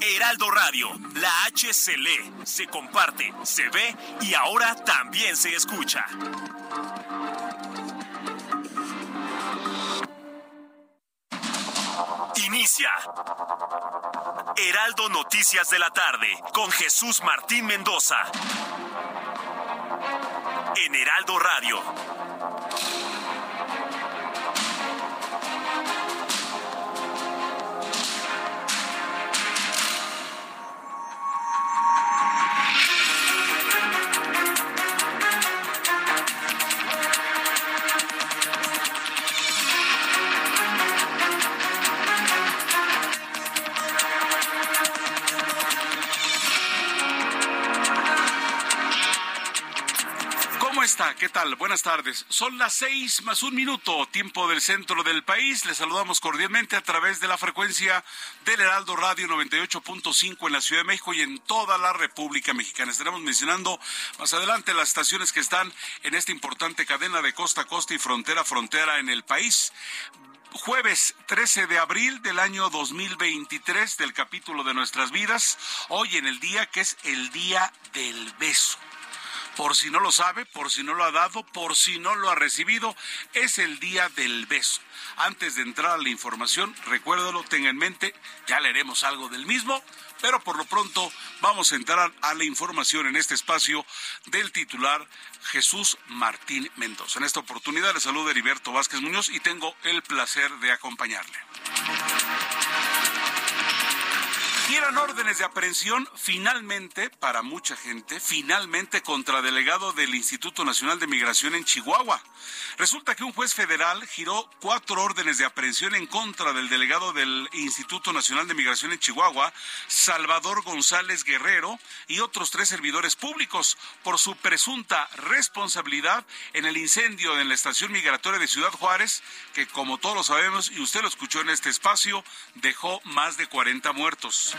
Heraldo Radio, la H se lee, se comparte, se ve y ahora también se escucha. Inicia Heraldo Noticias de la Tarde con Jesús Martín Mendoza en Heraldo Radio. ¿Qué tal? Buenas tardes. Son las 6:01, tiempo del centro del país. Les saludamos cordialmente a través de la frecuencia del Heraldo Radio 98.5 en la Ciudad de México y en toda la República Mexicana. Estaremos mencionando más adelante las estaciones que están en esta importante cadena de costa a costa y frontera a frontera en el país. Jueves 13 de abril del año 2023 del capítulo de nuestras vidas, hoy en el día que es el Día del Beso. Por si no lo sabe, por si no lo ha dado, por si no lo ha recibido, es el Día del Beso. Antes de entrar a la información, recuérdalo, tenga en mente, ya leeremos algo del mismo, pero por lo pronto vamos a entrar a la información en este espacio del titular Jesús Martín Mendoza. En esta oportunidad le saluda Heriberto Vázquez Muñoz y tengo el placer de acompañarle. Dieron órdenes de aprehensión finalmente, para mucha gente, finalmente contra delegado del Instituto Nacional de Migración en Chihuahua. Resulta que un juez federal giró 4 órdenes de aprehensión en contra del delegado del Instituto Nacional de Migración en Chihuahua, Salvador González Guerrero, y otros 3 servidores públicos por su presunta responsabilidad en el incendio en la estación migratoria de Ciudad Juárez, que como todos lo sabemos y usted lo escuchó en este espacio, dejó más de 40 muertos.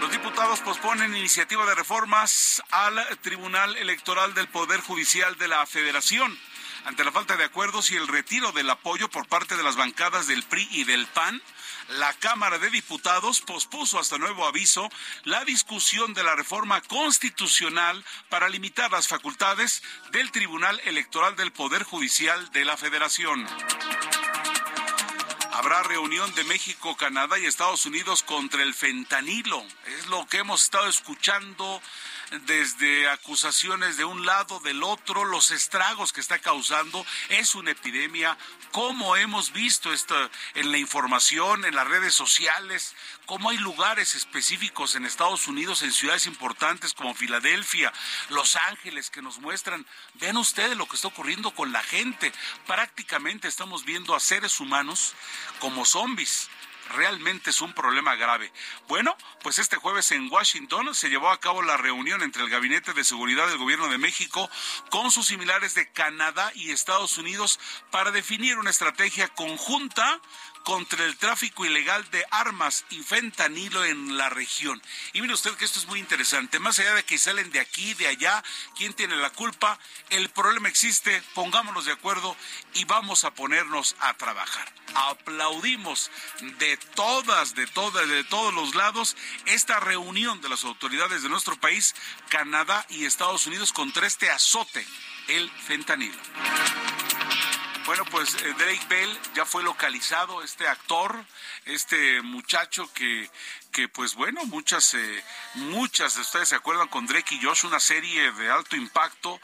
Los diputados posponen iniciativa de reformas al Tribunal Electoral del Poder Judicial de la Federación. Ante la falta de acuerdos y el retiro del apoyo por parte de las bancadas del PRI y del PAN, la Cámara de Diputados pospuso hasta nuevo aviso la discusión de la reforma constitucional para limitar las facultades del Tribunal Electoral del Poder Judicial de la Federación. Habrá reunión de México, Canadá y Estados Unidos contra el fentanilo. Es lo que hemos estado escuchando desde acusaciones de un lado, del otro, los estragos que está causando. Es una epidemia, como hemos visto esto en la información, en las redes sociales, como hay lugares específicos en Estados Unidos, en ciudades importantes como Filadelfia, Los Ángeles, que nos muestran, vean ustedes lo que está ocurriendo con la gente. Prácticamente estamos viendo a seres humanos como zombies. Realmente es un problema grave. Bueno, pues este jueves en Washington se llevó a cabo la reunión entre el Gabinete de Seguridad del Gobierno de México con sus similares de Canadá y Estados Unidos para definir una estrategia conjunta contra el tráfico ilegal de armas y fentanilo en la región. Y mire usted que esto es muy interesante. Más allá de que salen de aquí, de allá, ¿quién tiene la culpa? El problema existe, pongámonos de acuerdo y vamos a ponernos a trabajar. Aplaudimos de todos los lados esta reunión de las autoridades de nuestro país, Canadá y Estados Unidos contra este azote, el fentanilo. Bueno, pues Drake Bell ya fue localizado, este actor, este muchacho que pues bueno, muchas de ustedes se acuerdan con Drake y Josh, una serie de alto impacto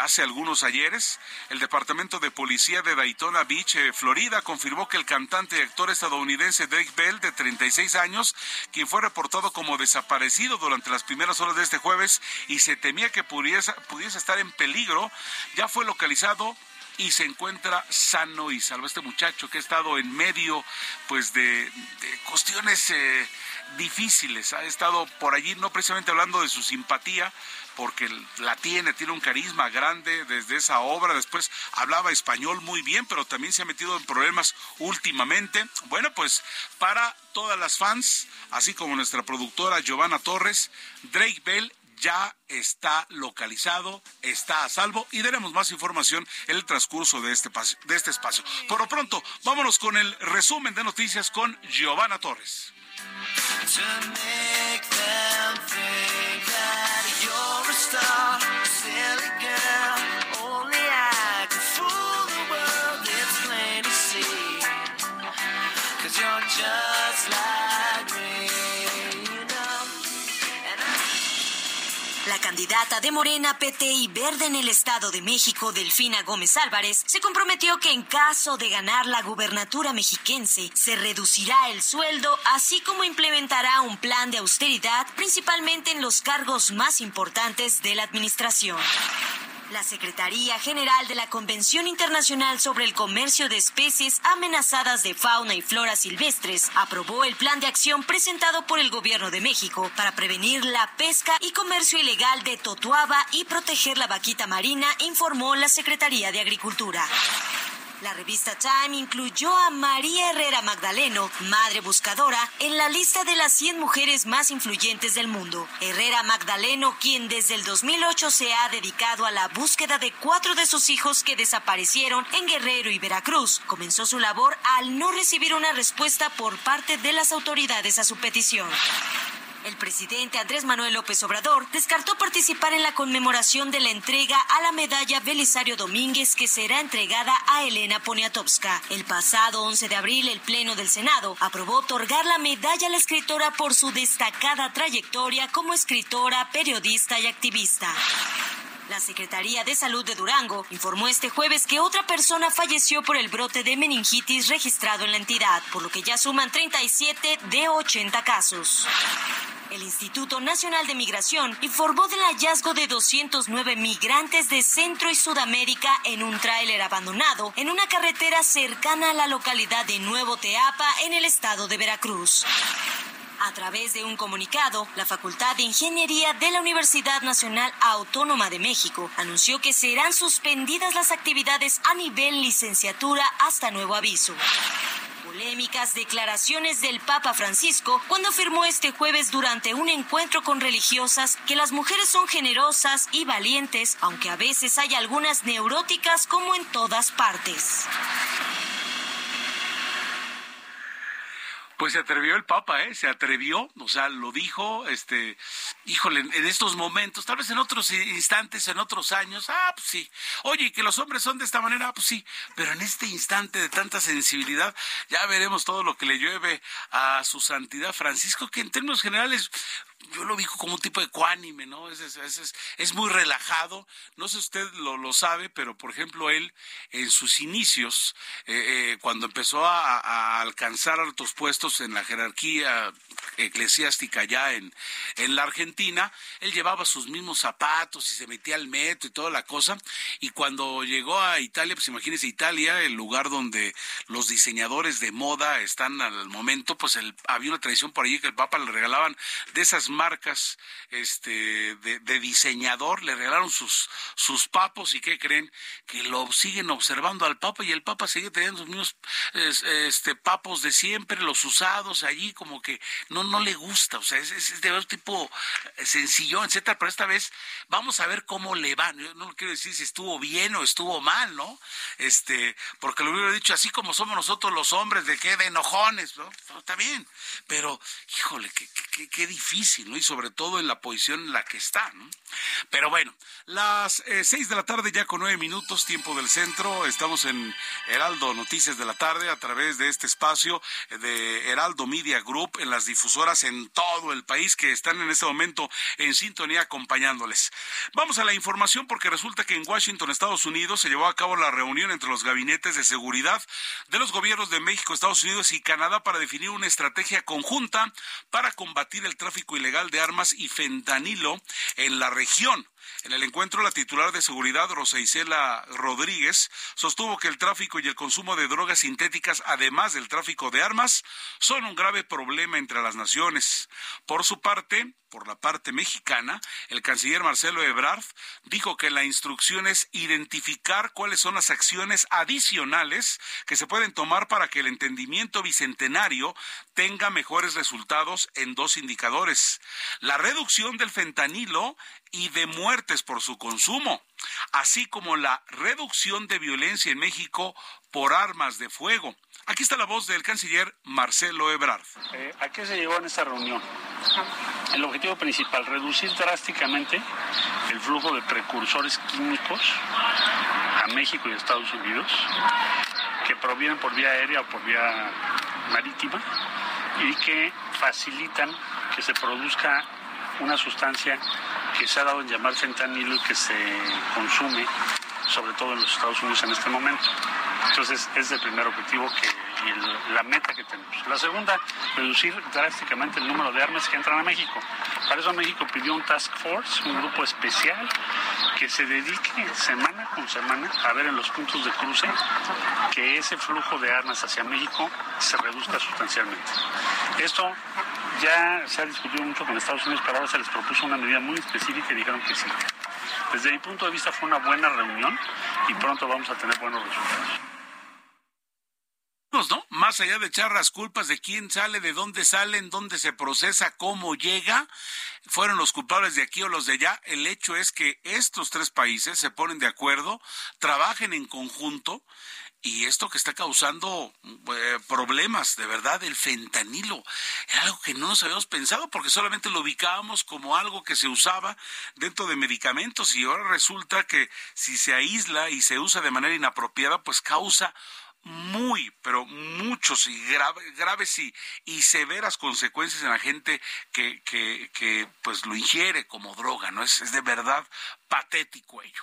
hace algunos ayeres. El Departamento de Policía de Daytona Beach, Florida, confirmó que el cantante y actor estadounidense Drake Bell, de 36 años, quien fue reportado como desaparecido durante las primeras horas de este jueves y se temía que pudiese estar en peligro, ya fue localizado y se encuentra sano y salvo. Este muchacho que ha estado en medio pues de cuestiones difíciles, ha estado por allí, no precisamente hablando de su simpatía, porque la tiene un carisma grande desde esa obra, después hablaba español muy bien, pero también se ha metido en problemas últimamente. Bueno, pues para todas las fans, así como nuestra productora Giovanna Torres, Drake Bell ya está localizado, está a salvo y daremos más información en el transcurso de este espacio. Por lo pronto, vámonos con el resumen de noticias con Giovanna Torres. La candidata de Morena, PT y Verde en el Estado de México, Delfina Gómez Álvarez, se comprometió que en caso de ganar la gubernatura mexiquense, se reducirá el sueldo, así como implementará un plan de austeridad, principalmente en los cargos más importantes de la administración. La Secretaría General de la Convención Internacional sobre el Comercio de Especies Amenazadas de Fauna y Flora Silvestres aprobó el plan de acción presentado por el Gobierno de México para prevenir la pesca y comercio ilegal de totuaba y proteger la vaquita marina, informó la Secretaría de Agricultura. La revista Time incluyó a María Herrera Magdaleno, madre buscadora, en la lista de las 100 mujeres más influyentes del mundo. Herrera Magdaleno, quien desde el 2008 se ha dedicado a la búsqueda de 4 de sus hijos que desaparecieron en Guerrero y Veracruz, comenzó su labor al no recibir una respuesta por parte de las autoridades a su petición. El presidente Andrés Manuel López Obrador descartó participar en la conmemoración de la entrega a la medalla Belisario Domínguez que será entregada a Elena Poniatowska. El pasado 11 de abril, el Pleno del Senado aprobó otorgar la medalla a la escritora por su destacada trayectoria como escritora, periodista y activista. La Secretaría de Salud de Durango informó este jueves que otra persona falleció por el brote de meningitis registrado en la entidad, por lo que ya suman 37 de 80 casos. El Instituto Nacional de Migración informó del hallazgo de 209 migrantes de Centro y Sudamérica en un tráiler abandonado en una carretera cercana a la localidad de Nuevo Teapa, en el estado de Veracruz. A través de un comunicado, la Facultad de Ingeniería de la Universidad Nacional Autónoma de México anunció que serán suspendidas las actividades a nivel licenciatura hasta nuevo aviso. Polémicas declaraciones del Papa Francisco cuando afirmó este jueves durante un encuentro con religiosas que las mujeres son generosas y valientes, aunque a veces hay algunas neuróticas como en todas partes. Pues se atrevió el Papa, se atrevió, o sea, lo dijo, híjole, en estos momentos, tal vez en otros instantes, en otros años, pues sí, oye, que los hombres son de esta manera, pues sí, pero en este instante de tanta sensibilidad, ya veremos todo lo que le llueve a su santidad Francisco, que en términos generales, yo lo ubico como un tipo ecuánime, ¿no? Es muy relajado. No sé si usted lo sabe, pero por ejemplo él en sus inicios, cuando empezó a alcanzar altos puestos en la jerarquía eclesiástica ya en la Argentina, él llevaba sus mismos zapatos y se metía al metro y toda la cosa. Y cuando llegó a Italia, pues imagínese Italia, el lugar donde los diseñadores de moda están al momento, pues había una tradición por allí que el Papa le regalaban de esas marcas de diseñador, le regalaron sus papos y ¿qué creen? Que lo siguen observando al Papa y el Papa sigue teniendo los mismos papos de siempre, los usados allí, como que no le gusta, o sea, es de un tipo sencillón, etcétera, pero esta vez vamos a ver cómo le va. Yo no quiero decir si estuvo bien o estuvo mal, ¿no? Porque lo hubiera dicho así como somos nosotros los hombres, de enojones, ¿no? Está bien, pero híjole, qué difícil, ¿no? Y sobre todo en la posición en la que está, ¿no? Pero bueno, las 6:00 p.m, ya con 9 minutos, tiempo del centro. Estamos en Heraldo Noticias de la Tarde a través de este espacio de Heraldo Media Group, en las difusoras en todo el país que están en este momento en sintonía acompañándoles. Vamos a la información porque resulta que en Washington, Estados Unidos, se llevó a cabo la reunión entre los gabinetes de seguridad de los gobiernos de México, Estados Unidos y Canadá para definir una estrategia conjunta para combatir el tráfico ilegal de armas y fentanilo en la región. En el encuentro, la titular de seguridad, Rosa Isela Rodríguez, sostuvo que el tráfico y el consumo de drogas sintéticas, además del tráfico de armas, son un grave problema entre las naciones. Por la parte mexicana, el canciller Marcelo Ebrard dijo que la instrucción es identificar cuáles son las acciones adicionales que se pueden tomar para que el entendimiento bicentenario tenga mejores resultados en dos indicadores: la reducción del fentanilo y de muertes por su consumo, así como la reducción de violencia en México por armas de fuego. Aquí está la voz del canciller Marcelo Ebrard. ¿A qué se llegó en esta reunión? El objetivo principal, reducir drásticamente el flujo de precursores químicos a México y a Estados Unidos, que provienen por vía aérea o por vía marítima, y que facilitan que se produzca una sustancia que se ha dado en llamar fentanilo y que se consume, sobre todo en los Estados Unidos en este momento. Entonces, es el primer objetivo y la meta que tenemos. La segunda, reducir drásticamente el número de armas que entran a México. Para eso México pidió un task force, un grupo especial, que se dedique semana con semana a ver en los puntos de cruce que ese flujo de armas hacia México se reduzca sustancialmente. Esto ya se ha discutido mucho con Estados Unidos, pero ahora se les propuso una medida muy específica y dijeron que sí. Desde mi punto de vista fue una buena reunión y pronto vamos a tener buenos resultados. ¿No? Más allá de echar las culpas de quién sale, de dónde salen, dónde se procesa, cómo llega, fueron los culpables de aquí o los de allá. El hecho es que estos tres países se ponen de acuerdo, trabajen en conjunto, y esto que está causando problemas, de verdad, el fentanilo, era algo que no nos habíamos pensado porque solamente lo ubicábamos como algo que se usaba dentro de medicamentos, y ahora resulta que si se aísla y se usa de manera inapropiada, pues causa muy, pero muchos y graves y severas consecuencias en la gente que pues lo ingiere como droga, ¿no? Es de verdad patético ello.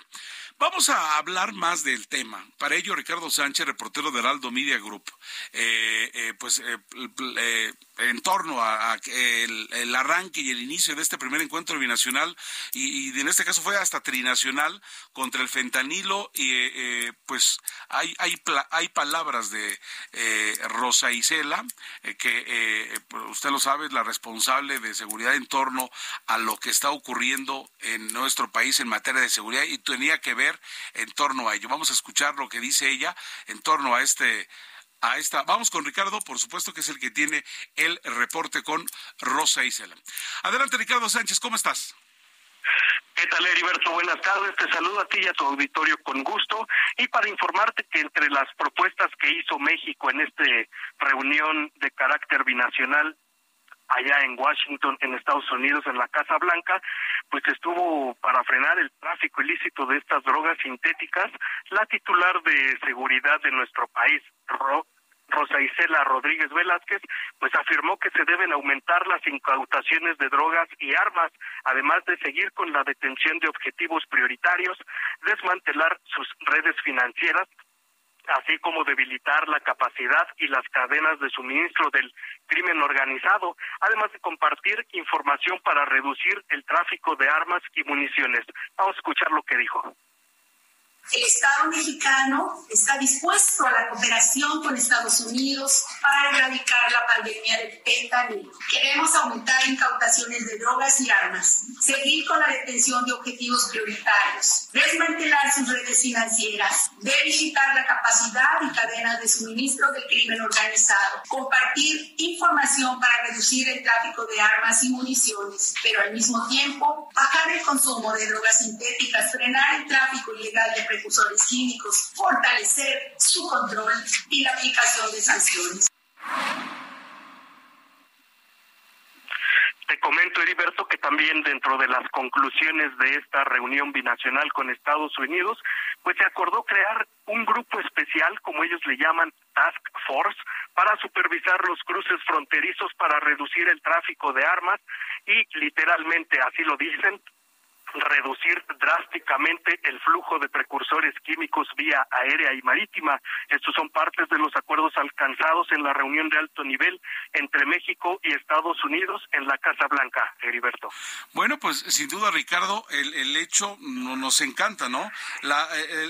Vamos a hablar más del tema. Para ello, Ricardo Sánchez, reportero de Heraldo Media Group, en torno a el arranque y el inicio de este primer encuentro binacional, y en este caso fue hasta trinacional, contra el fentanilo, y pues hay palabras de Rosa Isela, que usted lo sabe, es la responsable de seguridad en torno a lo que está ocurriendo en nuestro país en materia de seguridad, y tenía que ver en torno a ello. Vamos a escuchar lo que dice ella en torno a esta. Vamos con Ricardo, por supuesto, que es el que tiene el reporte con Rosa Isela. Adelante, Ricardo Sánchez, ¿cómo estás? ¿Qué tal, Heriberto? Buenas tardes, te saludo a ti y a tu auditorio con gusto, y para informarte que entre las propuestas que hizo México en esta reunión de carácter binacional allá en Washington, en Estados Unidos, en la Casa Blanca, pues estuvo para frenar el tráfico ilícito de estas drogas sintéticas la titular de seguridad de nuestro país, Rosa Isela Rodríguez Velázquez, pues afirmó que se deben aumentar las incautaciones de drogas y armas, además de seguir con la detención de objetivos prioritarios, desmantelar sus redes financieras, así como debilitar la capacidad y las cadenas de suministro del crimen organizado, además de compartir información para reducir el tráfico de armas y municiones. Vamos a escuchar lo que dijo. El Estado mexicano está dispuesto a la cooperación con Estados Unidos para erradicar la pandemia del fentanilo. Queremos aumentar incautaciones de drogas y armas, seguir con la detención de objetivos prioritarios, desmantelar sus redes financieras, debilitar la capacidad y cadenas de suministro del crimen organizado, compartir información para reducir el tráfico de armas y municiones, pero al mismo tiempo bajar el consumo de drogas sintéticas, frenar el tráfico ilegal de precursores químicos, fortalecer su control y la aplicación de sanciones. Te comento, Heriberto, que también dentro de las conclusiones de esta reunión binacional con Estados Unidos, pues se acordó crear un grupo especial, como ellos le llaman Task Force, para supervisar los cruces fronterizos para reducir el tráfico de armas y, literalmente así lo dicen, reducir drásticamente el flujo de precursores químicos vía aérea y marítima. Estos son partes de los acuerdos alcanzados en la reunión de alto nivel entre México y Estados Unidos en la Casa Blanca, Heriberto. Bueno, pues sin duda, Ricardo, el hecho nos encanta, ¿no?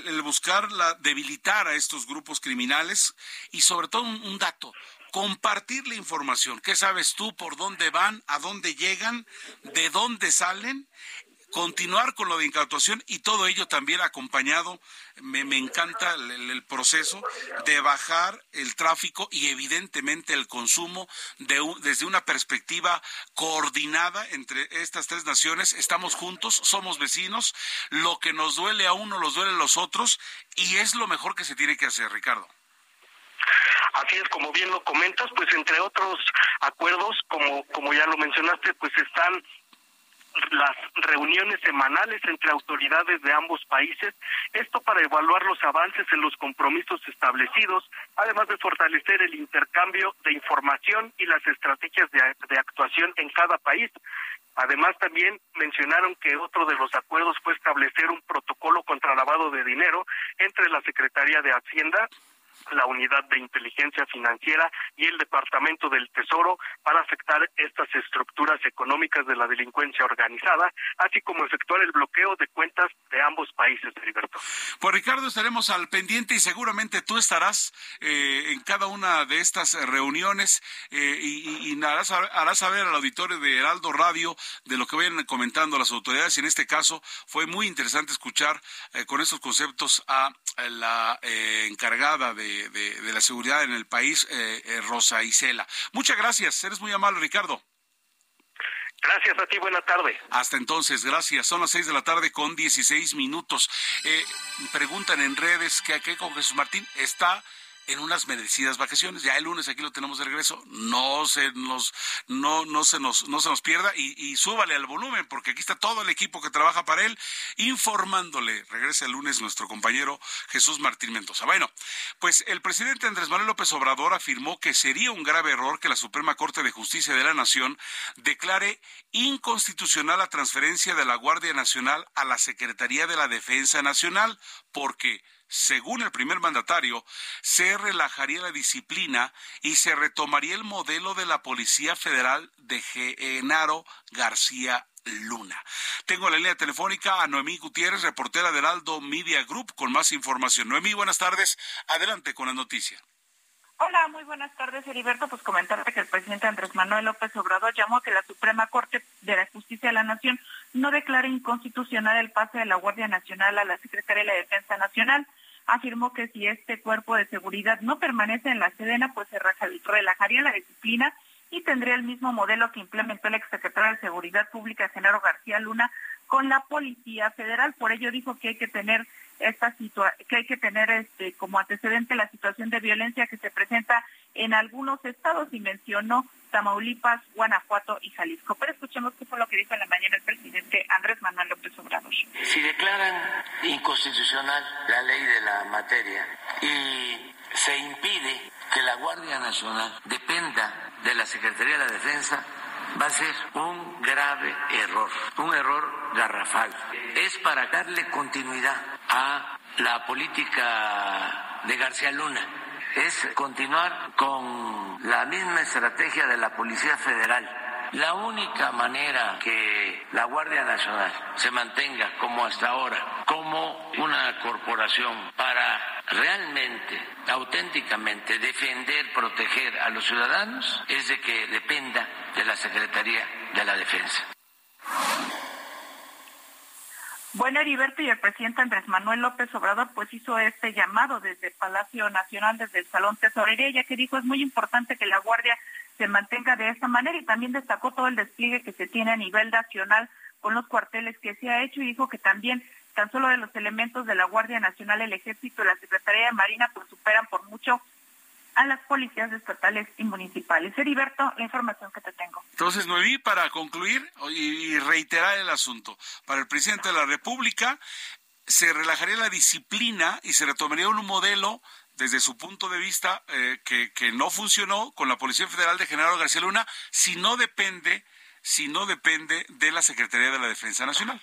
El buscar debilitar a estos grupos criminales y sobre todo un dato, compartir la información. ¿Qué sabes tú? ¿Por dónde van? ¿A dónde llegan? ¿De dónde salen? Continuar con lo de incautación y todo ello también acompañado, me encanta el proceso de bajar el tráfico y evidentemente el consumo desde una perspectiva coordinada entre estas tres naciones. Estamos juntos, somos vecinos, lo que nos duele a uno los duele a los otros y es lo mejor que se tiene que hacer, Ricardo. Así es, como bien lo comentas, pues entre otros acuerdos, como ya lo mencionaste, pues están las reuniones semanales entre autoridades de ambos países, esto para evaluar los avances en los compromisos establecidos, además de fortalecer el intercambio de información y las estrategias de actuación en cada país. Además, también mencionaron que otro de los acuerdos fue establecer un protocolo contra lavado de dinero entre la Secretaría de Hacienda, la Unidad de Inteligencia Financiera y el Departamento del Tesoro para afectar estas estructuras económicas de la delincuencia organizada, así como efectuar el bloqueo de cuentas de ambos países, Heriberto. Pues Ricardo, estaremos al pendiente y seguramente tú estarás en cada una de estas reuniones y harás saber al auditorio de Heraldo Radio de lo que vayan comentando las autoridades. En este caso fue muy interesante escuchar con estos conceptos a la encargada de la seguridad en el país, Rosa Isela. Muchas gracias, eres muy amable, Ricardo. Gracias a ti, buena tarde. Hasta entonces, gracias. Son las 6:16 p.m. Preguntan en redes que con Jesús Martín está en unas merecidas vacaciones. Ya el lunes aquí lo tenemos de regreso. No se nos pierda y súbale al volumen porque aquí está todo el equipo que trabaja para él informándole. Regresa el lunes nuestro compañero Jesús Martín Mendoza. Bueno, pues el presidente Andrés Manuel López Obrador afirmó que sería un grave error que la Suprema Corte de Justicia de la Nación declare inconstitucional la transferencia de la Guardia Nacional a la Secretaría de la Defensa Nacional porque, según el primer mandatario, se relajaría la disciplina y se retomaría el modelo de la Policía Federal de Genaro García Luna. Tengo en la línea telefónica a Noemí Gutiérrez, reportera de Heraldo Media Group, con más información. Noemí, buenas tardes. Adelante con la noticia. Hola, muy buenas tardes, Heriberto. Pues comentarte que el presidente Andrés Manuel López Obrador llamó a que la Suprema Corte de la Justicia de la Nación no declare inconstitucional el pase de la Guardia Nacional a la Secretaría de la Defensa Nacional. Afirmó que si este cuerpo de seguridad no permanece en la Sedena, pues se relajaría la disciplina y tendría el mismo modelo que implementó el exsecretario de Seguridad Pública, Genaro García Luna, con la Policía Federal. Por ello dijo que hay que tener como antecedente la situación de violencia que se presenta en algunos estados y mencionó Tamaulipas, Guanajuato y Jalisco. Pero escuchemos qué fue lo que dijo en la mañana el presidente Andrés Manuel López Obrador. Si declaran inconstitucional la ley de la materia y se impide que la Guardia Nacional dependa de la Secretaría de la Defensa, va a ser un grave error, un error garrafal. Es para darle continuidad a la política de García Luna, es continuar con la misma estrategia de la Policía Federal. La única manera que la Guardia Nacional se mantenga como hasta ahora, como una corporación para realmente, auténticamente defender, proteger a los ciudadanos, es de que dependa de la Secretaría de la Defensa. Bueno, Heriberto, y el presidente Andrés Manuel López Obrador pues hizo este llamado desde Palacio Nacional, desde el Salón Tesorería, ya que dijo es muy importante que la Guardia se mantenga de esta manera y también destacó todo el despliegue que se tiene a nivel nacional con los cuarteles que se ha hecho y dijo que también tan solo de los elementos de la Guardia Nacional, el Ejército y la Secretaría de Marina pues superan por mucho a las policías estatales y municipales. Heriberto, la información que te tengo. Entonces, Noemí, para concluir y reiterar el asunto, para el presidente de la República se relajaría la disciplina y se retomaría un modelo desde su punto de vista que no funcionó con la Policía Federal de Genaro García Luna si no depende de la Secretaría de la Defensa Nacional.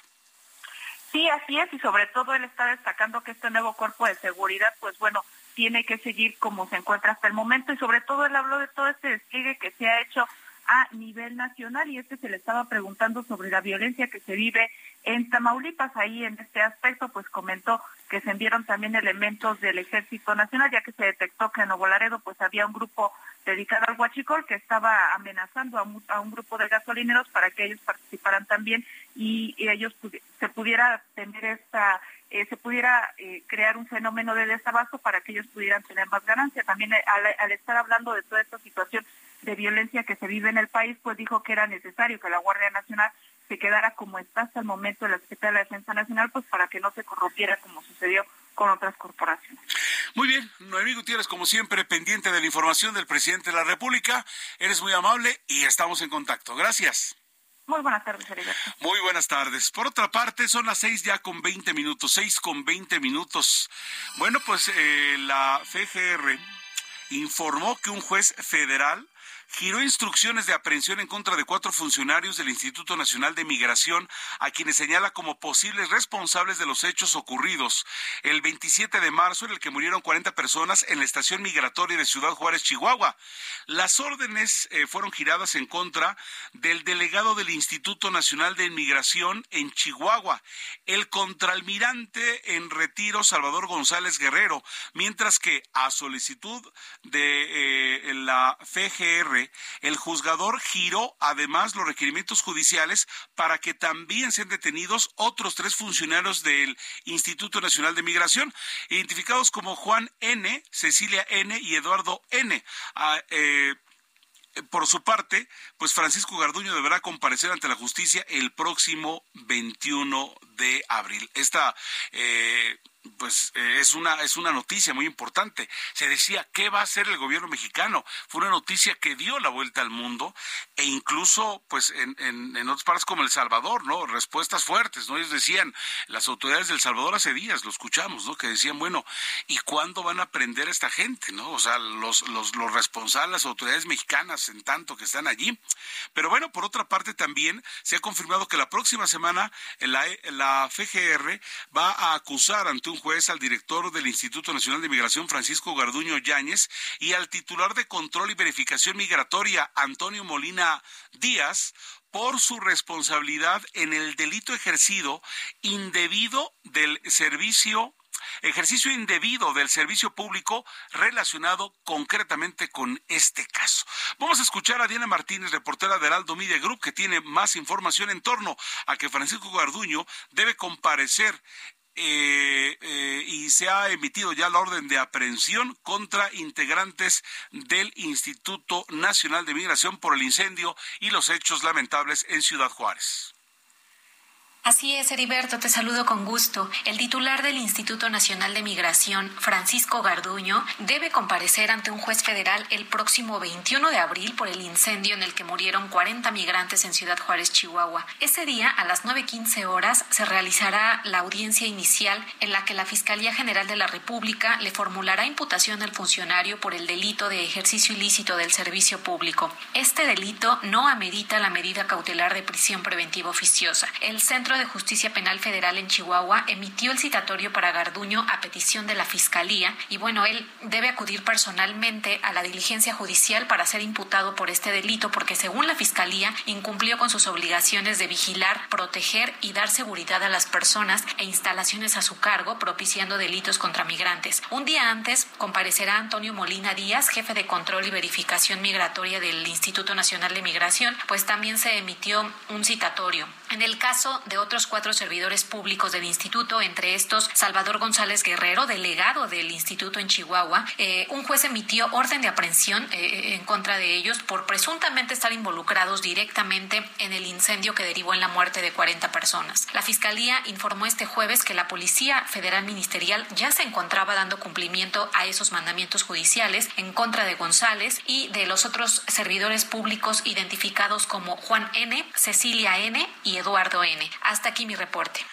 Sí, así es, y sobre todo él está destacando que este nuevo cuerpo de seguridad, pues bueno, tiene que seguir como se encuentra hasta el momento, y sobre todo él habló de todo este despliegue que se ha hecho a nivel nacional, y se le estaba preguntando sobre la violencia que se vive en Tamaulipas. Ahí en este aspecto, pues comentó que se enviaron también elementos del Ejército Nacional, ya que se detectó que en Nuevo Laredo pues había un grupo dedicado al huachicol que estaba amenazando a un grupo de gasolineros para que ellos participaran también y ellos se pudiera crear un fenómeno de desabasto para que ellos pudieran tener más ganancia. También al estar hablando de toda esta situación de violencia que se vive en el país, pues dijo que era necesario que la Guardia Nacional se quedara como está hasta el momento en la Secretaría de la Defensa Nacional, pues para que no se corrompiera como sucedió con otras corporaciones. Muy bien, Noemí Gutiérrez, como siempre, pendiente de la información del presidente de la República. Eres muy amable y estamos en contacto. Gracias. Muy buenas tardes, Heriberto. Muy buenas tardes. Por otra parte, son las 6:20, 6:20. Bueno, pues la FGR informó que un juez federal giró instrucciones de aprehensión en contra de 4 funcionarios del Instituto Nacional de Migración, a quienes señala como posibles responsables de los hechos ocurridos el 27 de marzo, en el que murieron 40 personas en la estación migratoria de Ciudad Juárez, Chihuahua. Las órdenes fueron giradas en contra del delegado del Instituto Nacional de Migración en Chihuahua, el contraalmirante en retiro Salvador González Guerrero, mientras que, a solicitud de la FGR, el juzgador giró además los requerimientos judiciales para que también sean detenidos otros 3 funcionarios del Instituto Nacional de Migración, identificados como Juan N., Cecilia N. y Eduardo N. Por su parte, pues Francisco Garduño deberá comparecer ante la justicia el próximo 21 de abril. Esta es una noticia muy importante. Se decía, ¿qué va a hacer el gobierno mexicano? Fue una noticia que dio la vuelta al mundo e incluso pues en otras partes como El Salvador, ¿no? Respuestas fuertes, ¿no? Ellos decían, las autoridades del Salvador hace días, lo escuchamos, ¿no? Que decían, bueno, ¿y cuándo van a prender a esta gente, no? O sea, los responsables, las autoridades mexicanas en tanto que están allí. Pero bueno, por otra parte también se ha confirmado que la próxima semana la FGR va a acusar ante un juez al director del Instituto Nacional de Migración, Francisco Garduño Yáñez, y al titular de Control y Verificación Migratoria, Antonio Molina Díaz, por su responsabilidad en el delito ejercicio indebido del servicio público relacionado concretamente con este caso. Vamos a escuchar a Diana Martínez, reportera de Heraldo Media Group, que tiene más información en torno a que Francisco Garduño debe comparecer y se ha emitido ya la orden de aprehensión contra integrantes del Instituto Nacional de Migración por el incendio y los hechos lamentables en Ciudad Juárez. Así es, Heriberto, te saludo con gusto. El titular del Instituto Nacional de Migración, Francisco Garduño, debe comparecer ante un juez federal el próximo 21 de abril por el incendio en el que murieron 40 migrantes en Ciudad Juárez, Chihuahua. Ese día, a las 9:15 se realizará la audiencia inicial en la que la Fiscalía General de la República le formulará imputación al funcionario por el delito de ejercicio ilícito del servicio público. Este delito no amerita la medida cautelar de prisión preventiva oficiosa. El Centro de Justicia Penal Federal en Chihuahua emitió el citatorio para Garduño a petición de la Fiscalía y bueno, él debe acudir personalmente a la diligencia judicial para ser imputado por este delito porque según la Fiscalía incumplió con sus obligaciones de vigilar, proteger y dar seguridad a las personas e instalaciones a su cargo propiciando delitos contra migrantes. Un día antes comparecerá Antonio Molina Díaz, jefe de Control y Verificación Migratoria del Instituto Nacional de Migración, pues también se emitió un citatorio. En el caso de otros 4 servidores públicos del instituto, entre estos Salvador González Guerrero, delegado del instituto en Chihuahua, un juez emitió orden de aprehensión en contra de ellos por presuntamente estar involucrados directamente en el incendio que derivó en la muerte de 40 personas. La Fiscalía informó este jueves que la Policía Federal Ministerial ya se encontraba dando cumplimiento a esos mandamientos judiciales en contra de González y de los otros servidores públicos identificados como Juan N., Cecilia N. y Eduardo N. Hasta aquí mi reporte.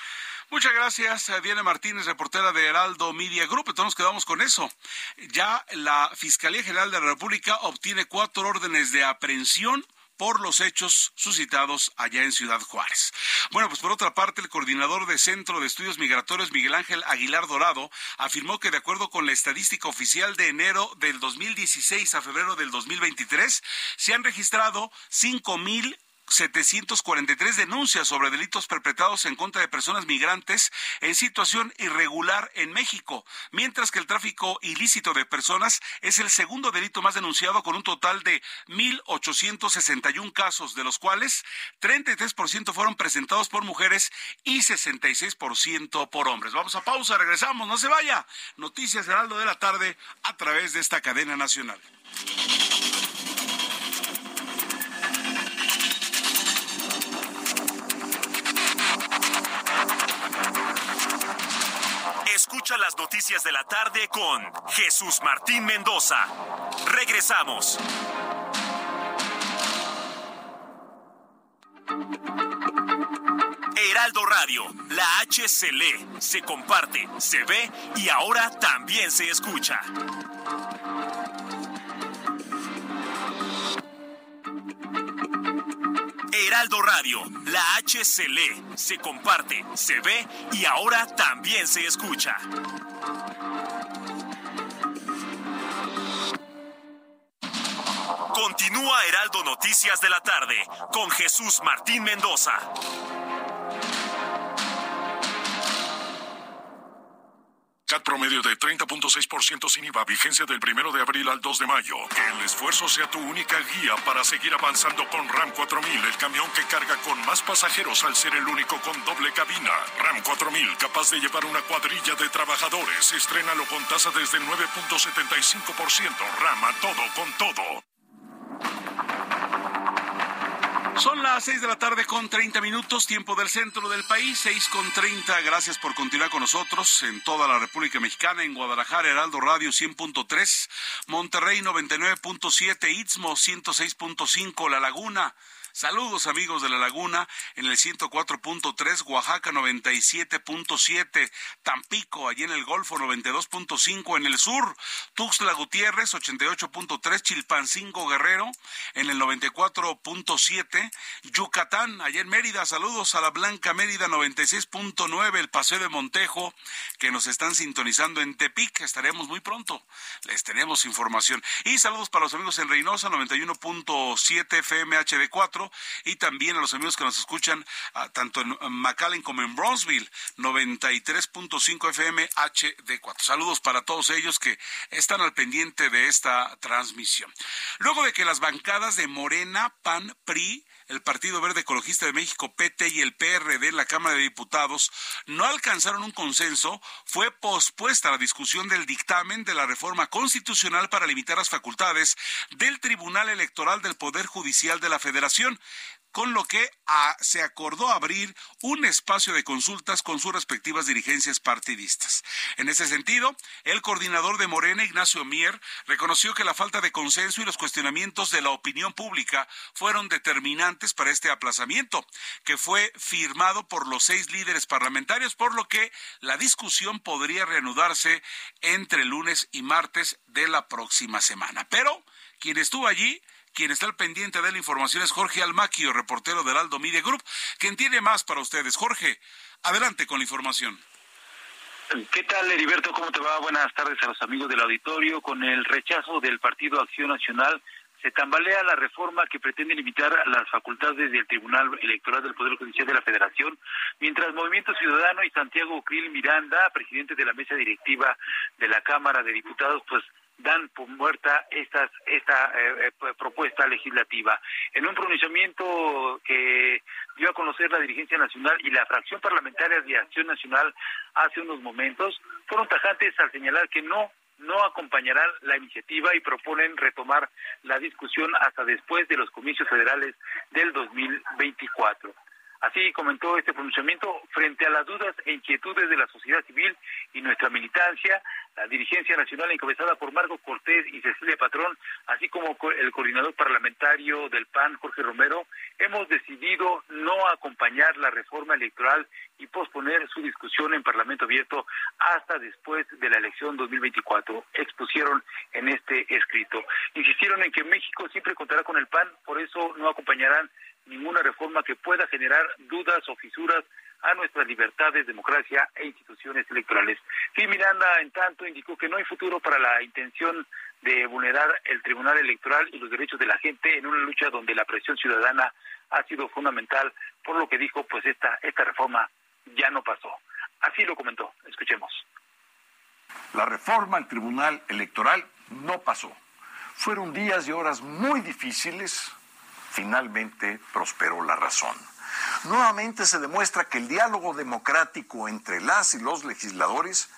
Muchas gracias, Diana Martínez, reportera de Heraldo Media Group. Entonces nos quedamos con eso. Ya la Fiscalía General de la República obtiene 4 órdenes de aprehensión por los hechos suscitados allá en Ciudad Juárez. Bueno, pues por otra parte, el coordinador de Centro de Estudios Migratorios, Miguel Ángel Aguilar Dorado, afirmó que de acuerdo con la estadística oficial de enero del 2016 a febrero del 2023, se han registrado 5,743 denuncias sobre delitos perpetrados en contra de personas migrantes en situación irregular en México, mientras que el tráfico ilícito de personas es el segundo delito más denunciado, con un total de 1,861 casos, de los cuales 33% fueron presentados por mujeres y 66% por hombres. Vamos a pausa, regresamos, no se vaya. Noticias Heraldo de la Tarde a través de esta cadena nacional. Escucha las noticias de la tarde con Jesús Martín Mendoza. Regresamos. Heraldo Radio, la H se lee, se comparte, se ve y ahora también se escucha. Heraldo Radio, la H se lee, se comparte, se ve y ahora también se escucha. Continúa Heraldo Noticias de la Tarde con Jesús Martín Mendoza. CAT promedio de 30.6% sin IVA, vigencia del 1 de abril al 2 de mayo. Que el esfuerzo sea tu única guía para seguir avanzando con RAM 4000, el camión que carga con más pasajeros al ser el único con doble cabina. RAM 4000, capaz de llevar una cuadrilla de trabajadores. Estrénalo con tasa desde 9.75%. RAM a todo con todo. Son las 6:30 p.m, tiempo del centro del país, 6:30. Gracias por continuar con nosotros en toda la República Mexicana, en Guadalajara, Heraldo Radio 100.3, Monterrey 99.7, Istmo 106.5, La Laguna. Saludos amigos de La Laguna en el 104.3, Oaxaca 97.7, Tampico, allí en el Golfo 92.5, en el sur, Tuxtla Gutiérrez 88.3, Chilpancingo Guerrero en el 94.7, Yucatán, allá en Mérida, saludos a la Blanca Mérida 96.9, el Paseo de Montejo, que nos están sintonizando en Tepic, estaremos muy pronto, les tenemos información. Y saludos para los amigos en Reynosa 91.7 FM HD4, y también a los amigos que nos escuchan tanto en McAllen como en Brownsville 93.5 FM HD4. Saludos para todos ellos que están al pendiente de esta transmisión. Luego de que las bancadas de Morena, PAN, PRI, el Partido Verde Ecologista de México, PT, y el PRD en la Cámara de Diputados no alcanzaron un consenso, fue pospuesta la discusión del dictamen de la reforma constitucional para limitar las facultades del Tribunal Electoral del Poder Judicial de la Federación, con lo que se acordó abrir un espacio de consultas con sus respectivas dirigencias partidistas. En ese sentido, el coordinador de Morena, Ignacio Mier, reconoció que la falta de consenso y los cuestionamientos de la opinión pública fueron determinantes para este aplazamiento, que fue firmado por los 6 líderes parlamentarios, por lo que la discusión podría reanudarse entre lunes y martes de la próxima semana. Pero quien estuvo allí, quien está al pendiente de la información, es Jorge Almaquio, reportero de Heraldo Media Group, quien tiene más para ustedes. Jorge, adelante con la información. ¿Qué tal, Heriberto? ¿Cómo te va? Buenas tardes a los amigos del auditorio. Con el rechazo del Partido Acción Nacional, se tambalea la reforma que pretende limitar las facultades del Tribunal Electoral del Poder Judicial de la Federación, mientras Movimiento Ciudadano y Santiago Krill Miranda, presidente de la mesa directiva de la Cámara de Diputados, pues dan por muerta esta propuesta legislativa. En un pronunciamiento que dio a conocer la dirigencia nacional y la fracción parlamentaria de Acción Nacional hace unos momentos, fueron tajantes al señalar que no acompañarán la iniciativa y proponen retomar la discusión hasta después de los comicios federales del 2024. Así comentó este pronunciamiento frente a las dudas e inquietudes de la sociedad civil y nuestra militancia, la dirigencia nacional encabezada por Marco Cortés y Cecilia Patrón, así como el coordinador parlamentario del PAN, Jorge Romero, hemos decidido no acompañar la reforma electoral y posponer su discusión en Parlamento Abierto hasta después de la elección 2024, expusieron en este escrito. Insistieron en que México siempre contará con el PAN, por eso no acompañarán ninguna reforma que pueda generar dudas o fisuras a nuestras libertades, democracia e instituciones electorales. Sí, Miranda, en tanto, indicó que no hay futuro para la intención de vulnerar el Tribunal Electoral y los derechos de la gente en una lucha donde la presión ciudadana ha sido fundamental, por lo que dijo, pues esta reforma ya no pasó. Así lo comentó. Escuchemos. La reforma al Tribunal Electoral no pasó. Fueron días y horas muy difíciles. Finalmente prosperó la razón. Nuevamente se demuestra que el diálogo democrático entre las y los legisladores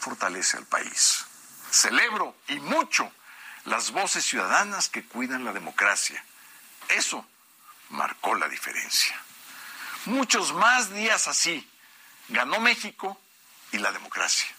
fortalece al país. Celebro y mucho las voces ciudadanas que cuidan la democracia. Eso marcó la diferencia. Muchos más días así. Ganó México y la democracia.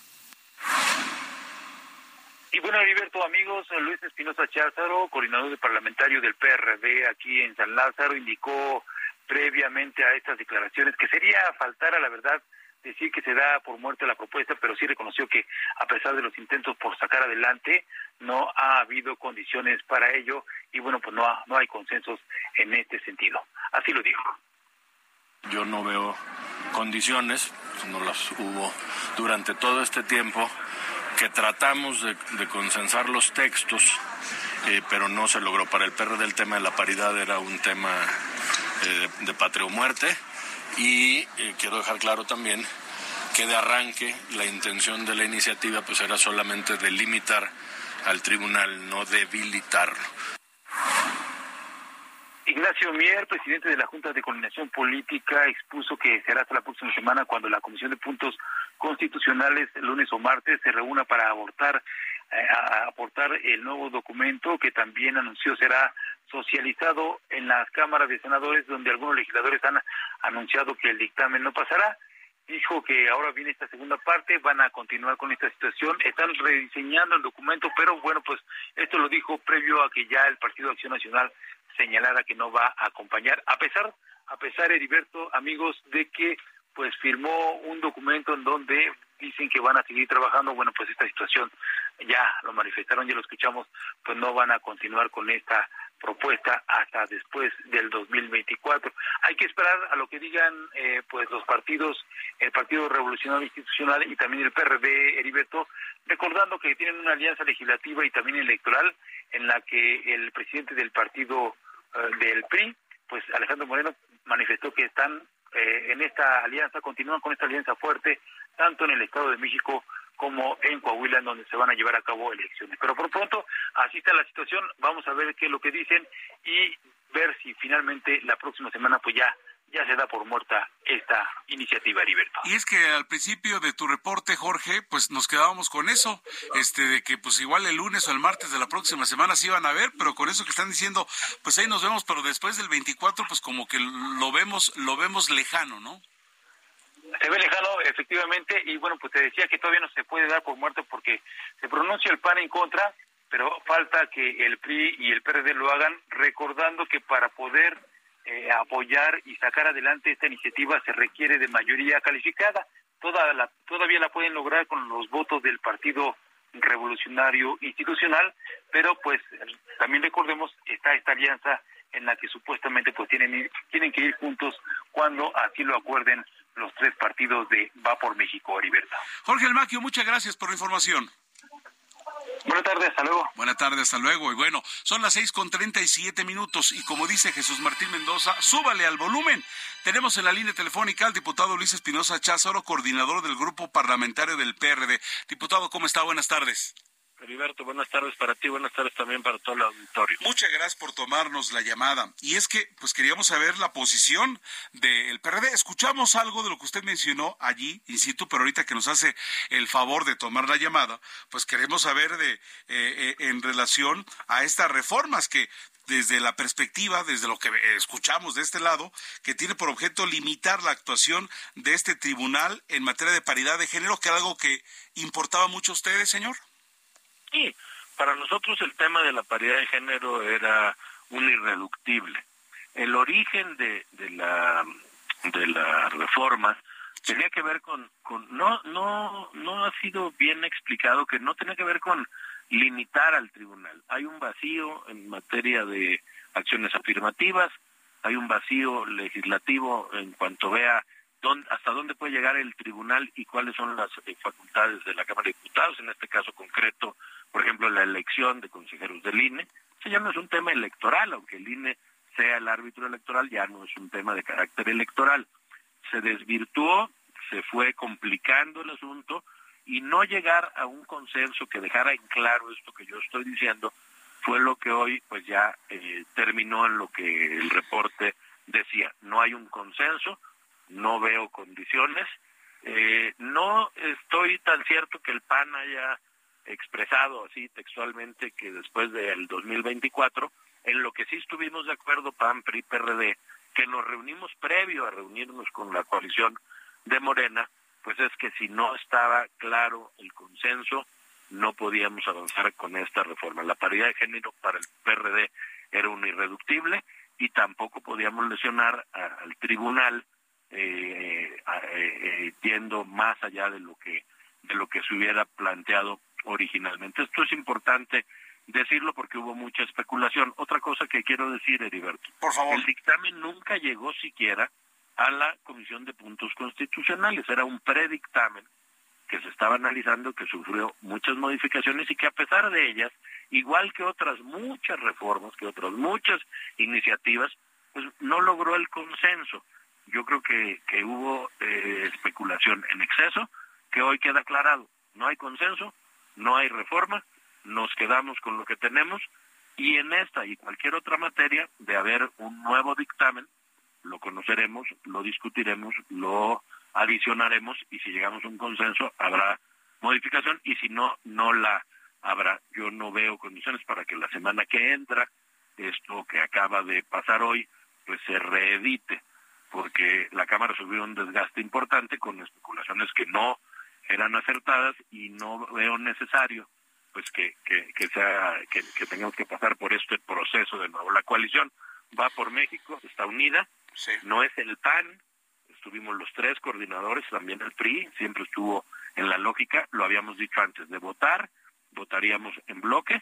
Y bueno, Heriberto, amigos, Luis Espinosa Cházaro, coordinador parlamentario del PRD aquí en San Lázaro, indicó previamente a estas declaraciones que sería faltar a la verdad decir que se da por muerta la propuesta, pero sí reconoció que a pesar de los intentos por sacar adelante, no ha habido condiciones para ello y bueno, pues no hay consensos en este sentido. Así lo dijo. Yo no veo condiciones, no las hubo durante todo este tiempo, que tratamos de consensar los textos, pero no se logró. Para el PRD el tema de la paridad era un tema de patria o muerte y quiero dejar claro también que de arranque la intención de la iniciativa pues era solamente delimitar al tribunal, no debilitarlo. Ignacio Mier, presidente de la Junta de Coordinación Política, expuso que será hasta la próxima semana cuando la Comisión de Puntos Constitucionales, lunes o martes, se reúna para aportar el nuevo documento que también anunció será socializado en las cámaras de senadores, donde algunos legisladores han anunciado que el dictamen no pasará. Dijo que ahora viene esta segunda parte, van a continuar con esta situación, están rediseñando el documento, pero bueno, pues esto lo dijo previo a que ya el Partido Acción Nacional señalara que no va a acompañar, a pesar, Heriberto, amigos, de que pues firmó un documento en donde dicen que van a seguir trabajando. Bueno, pues esta situación ya lo manifestaron, ya lo escuchamos, pues no van a continuar con esta propuesta hasta después del 2024. Hay que esperar a lo que digan pues los partidos, el Partido Revolucionario Institucional y también el PRD, Heriberto, recordando que tienen una alianza legislativa y también electoral en la que el presidente del partido del PRI, pues Alejandro Moreno, manifestó que están en esta alianza, continúan con esta alianza fuerte, tanto en el Estado de México como en Coahuila, en donde se van a llevar a cabo elecciones. Pero por pronto, así está la situación, vamos a ver qué es lo que dicen y ver si finalmente la próxima semana pues ya se da por muerta esta iniciativa, Heriberto. Y es que al principio de tu reporte, Jorge, pues nos quedábamos con eso, de que pues igual el lunes o el martes de la próxima semana se iban a ver, pero con eso que están diciendo, pues ahí nos vemos, pero después del 24, pues como que lo vemos lejano, ¿no? Se ve lejano, efectivamente, y bueno, pues te decía que todavía no se puede dar por muerto porque se pronuncia el PAN en contra, pero falta que el PRI y el PRD lo hagan, recordando que para poder apoyar y sacar adelante esta iniciativa se requiere de mayoría calificada. Todavía la pueden lograr con los votos del Partido Revolucionario Institucional, pero pues también recordemos, está esta alianza en la que supuestamente pues tienen que ir juntos cuando así lo acuerden los tres partidos de Va por México, Heriberto. Jorge El Maquio, muchas gracias por la información. Buenas tardes, hasta luego. Buenas tardes, hasta luego. Y bueno, son las 6:37 y como dice Jesús Martín Mendoza, súbale al volumen. Tenemos en la línea telefónica al diputado Luis Espinosa Cházaro, coordinador del grupo parlamentario del PRD. Diputado, ¿cómo está? Buenas tardes. Heriberto, buenas tardes para ti, buenas tardes también para todo el auditorio. Muchas gracias por tomarnos la llamada. Y es que, pues queríamos saber la posición del PRD. Escuchamos algo de lo que usted mencionó allí, in situ, pero ahorita que nos hace el favor de tomar la llamada, pues queremos saber en relación a estas reformas que desde la perspectiva, desde lo que escuchamos de este lado, que tiene por objeto limitar la actuación de este tribunal en materia de paridad de género, que era algo que importaba mucho a ustedes, señor. Sí, para nosotros el tema de la paridad de género era un irreductible. El origen de la reforma tenía que ver con no ha sido bien explicado, que no tenía que ver con limitar al tribunal. Hay un vacío en materia de acciones afirmativas, hay un vacío legislativo en cuanto vea hasta dónde puede llegar el tribunal y cuáles son las facultades de la Cámara de Diputados, en este caso concreto, por ejemplo, la elección de consejeros del INE. Eso ya no es un tema electoral, aunque el INE sea el árbitro electoral, ya no es un tema de carácter electoral. Se desvirtuó, se fue complicando el asunto, y no llegar a un consenso que dejara en claro esto que yo estoy diciendo fue lo que hoy pues ya terminó en lo que el reporte decía. No hay un consenso, no veo condiciones, no estoy tan cierto que el PAN haya expresado así textualmente que después del 2024, en lo que sí estuvimos de acuerdo PAN, PRI, PRD, que nos reunimos previo a reunirnos con la coalición de Morena, pues es que si no estaba claro el consenso, no podíamos avanzar con esta reforma. La paridad de género para el PRD era un irreductible y tampoco podíamos lesionar al tribunal yendo más allá de lo que se hubiera planteado originalmente. Esto es importante decirlo porque hubo mucha especulación. Otra cosa que quiero decir, Heriberto. Por favor. El dictamen nunca llegó siquiera a la Comisión de Puntos Constitucionales. Era un predictamen que se estaba analizando, que sufrió muchas modificaciones y que a pesar de ellas, igual que otras muchas reformas, que otras muchas iniciativas, pues no logró el consenso. Yo creo que hubo especulación en exceso, que hoy queda aclarado. No hay consenso, no hay reforma, nos quedamos con lo que tenemos, y en esta y cualquier otra materia, de haber un nuevo dictamen, lo conoceremos, lo discutiremos, lo adicionaremos, y si llegamos a un consenso habrá modificación, y si no, no la habrá. Yo no veo condiciones para que la semana que entra, esto que acaba de pasar hoy, pues se reedite, porque la Cámara sufrió un desgaste importante con especulaciones que no eran acertadas, y no veo necesario pues que tengamos que pasar por este proceso de nuevo. La coalición va por México, está unida, sí. No es el PAN, estuvimos los tres coordinadores, también el PRI, siempre estuvo en la lógica, lo habíamos dicho antes de votar, votaríamos en bloque,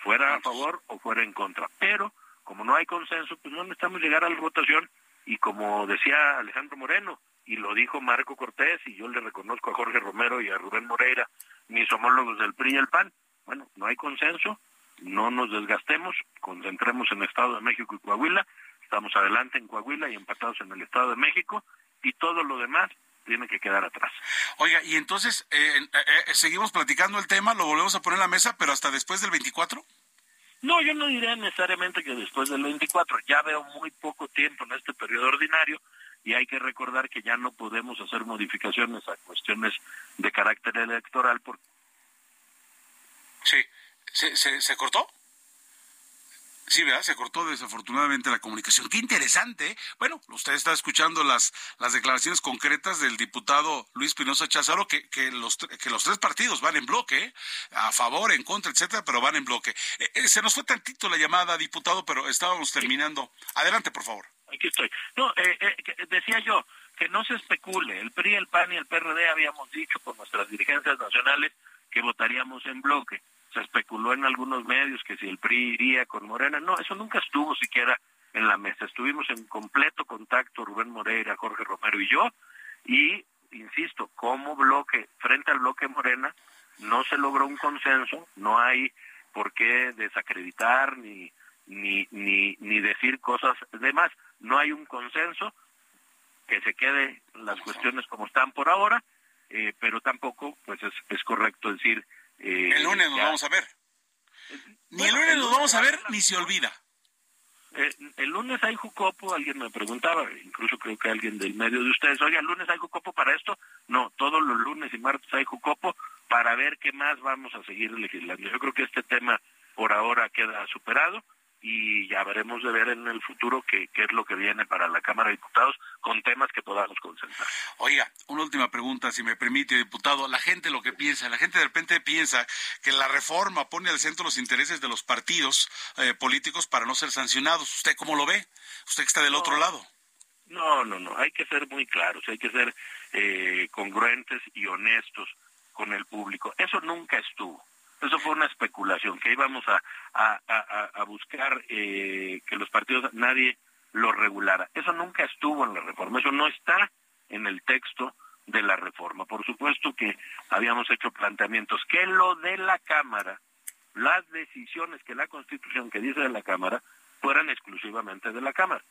fuera a favor o fuera en contra, pero como no hay consenso, pues no necesitamos llegar a la votación, y como decía Alejandro Moreno, y lo dijo Marco Cortés, y yo le reconozco a Jorge Romero y a Rubén Moreira, mis homólogos del PRI y el PAN, bueno, no hay consenso, no nos desgastemos, concentremos en el Estado de México y Coahuila, estamos adelante en Coahuila y empatados en el Estado de México, y todo lo demás tiene que quedar atrás. Oiga, y entonces, ¿seguimos platicando el tema, lo volvemos a poner en la mesa, pero hasta después del 24? No, yo no diría necesariamente que después del 24, ya veo muy poco tiempo en este periodo ordinario, y hay que recordar que ya no podemos hacer modificaciones a cuestiones de carácter electoral. Porque... Sí. ¿Se cortó? Sí, ¿verdad? Se cortó desafortunadamente la comunicación. ¡Qué interesante! Bueno, usted está escuchando las declaraciones concretas del diputado Luis Pinoza Cházaro, que los tres partidos van en bloque, a favor, en contra, etcétera, pero van en bloque. Se nos fue tantito la llamada, diputado, pero estábamos terminando. Adelante, por favor. Aquí estoy. No, decía yo, que no se especule. El PRI, el PAN y el PRD habíamos dicho con nuestras dirigencias nacionales que votaríamos en bloque. Se especuló en algunos medios que si el PRI iría con Morena. No, eso nunca estuvo siquiera en la mesa. Estuvimos en completo contacto Rubén Moreira, Jorge Romero y yo. Y, insisto, como bloque, frente al bloque Morena, no se logró un consenso. No hay por qué desacreditar ni decir cosas de más. No hay un consenso, que se queden las cuestiones como están por ahora, pero tampoco pues es correcto decir... el lunes nos vamos a ver. Ni el lunes nos vamos a ver, ni se olvida. El lunes hay Jucopo, alguien me preguntaba, incluso creo que alguien del medio de ustedes, oiga, ¿el lunes hay Jucopo para esto? No, todos los lunes y martes hay Jucopo para ver qué más vamos a seguir legislando. Yo creo que este tema por ahora queda superado y ya veremos de ver en el futuro qué es lo que viene para la Cámara de Diputados con temas que podamos concentrar. Oiga, una última pregunta, si me permite, diputado. La gente lo que piensa, la gente de repente piensa que la reforma pone al centro los intereses de los partidos políticos para no ser sancionados. ¿Usted cómo lo ve? Usted que está del otro lado. No. Hay que ser muy claros, hay que ser congruentes y honestos con el público. Eso nunca estuvo. Eso fue una especulación, que íbamos a buscar que los partidos, nadie lo regulara. Eso nunca estuvo en la reforma, eso no está en el texto de la reforma. Por supuesto que habíamos hecho planteamientos que lo de la Cámara, las decisiones que la Constitución que dice de la Cámara, fueran exclusivamente de la Cámara,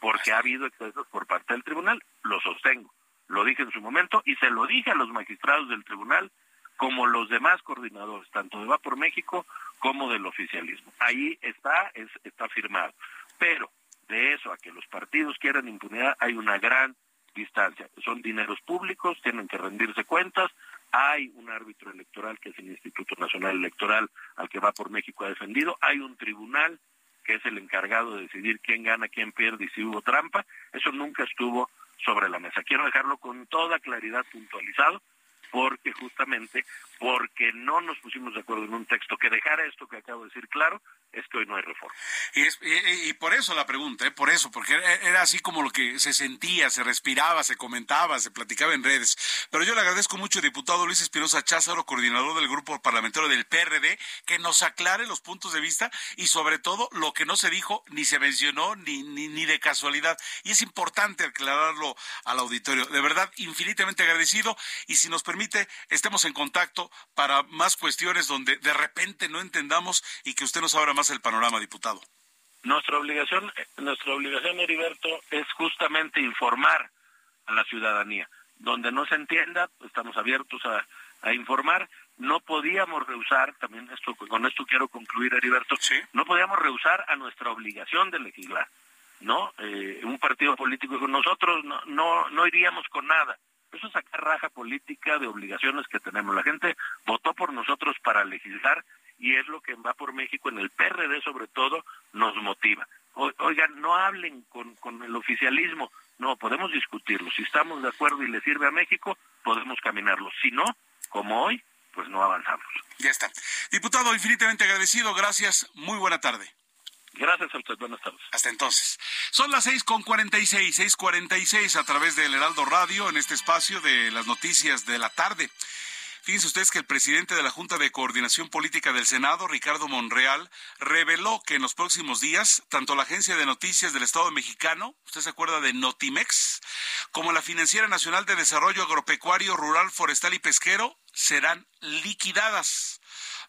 porque ha habido excesos por parte del tribunal, lo sostengo. Lo dije en su momento y se lo dije a los magistrados del tribunal, como los demás coordinadores, tanto de Va por México como del oficialismo. Ahí está firmado. Pero de eso a que los partidos quieran impunidad hay una gran distancia. Son dineros públicos, tienen que rendirse cuentas. Hay un árbitro electoral que es el Instituto Nacional Electoral al que Va por México ha defendido. Hay un tribunal que es el encargado de decidir quién gana, quién pierde y si hubo trampa. Eso nunca estuvo sobre la mesa. Quiero dejarlo con toda claridad puntualizado, porque justamente, porque no nos pusimos de acuerdo en un texto que dejara esto que acabo de decir claro, es que hoy no hay reforma. Y por eso la pregunta, por eso, porque era así como lo que se sentía, se respiraba, se comentaba, se platicaba en redes. Pero yo le agradezco mucho, diputado Luis Espinosa Cházaro, coordinador del Grupo Parlamentario del PRD, que nos aclare los puntos de vista y sobre todo lo que no se dijo, ni se mencionó, ni de casualidad. Y es importante aclararlo al auditorio. De verdad, infinitamente agradecido. Y si nos permite, estemos en contacto para más cuestiones donde de repente no entendamos y que usted nos abra más el panorama, diputado. Nuestra obligación, Heriberto, es justamente informar a la ciudadanía. Donde no se entienda, estamos abiertos a informar. No podíamos rehusar, también esto, con esto quiero concluir, Heriberto, ¿sí? No podíamos rehusar a nuestra obligación de legislar, ¿no? Un partido político con nosotros no iríamos con nada. Eso es sacar raja política de obligaciones que tenemos. La gente votó por nosotros para legislar, y es lo que en Va por México, en el PRD sobre todo, nos motiva. Oigan, no hablen con el oficialismo. No, podemos discutirlo. Si estamos de acuerdo y le sirve a México, podemos caminarlo. Si no, como hoy, pues no avanzamos. Ya está. Diputado, infinitamente agradecido. Gracias. Muy buena tarde. Gracias a usted. Buenas tardes. Hasta entonces. Son las 6:46 a través del Heraldo Radio en este espacio de las noticias de la tarde. Fíjense ustedes que el presidente de la Junta de Coordinación Política del Senado, Ricardo Monreal, reveló que en los próximos días, tanto la Agencia de Noticias del Estado Mexicano, usted se acuerda de Notimex, como la Financiera Nacional de Desarrollo Agropecuario, Rural, Forestal y Pesquero, serán liquidadas.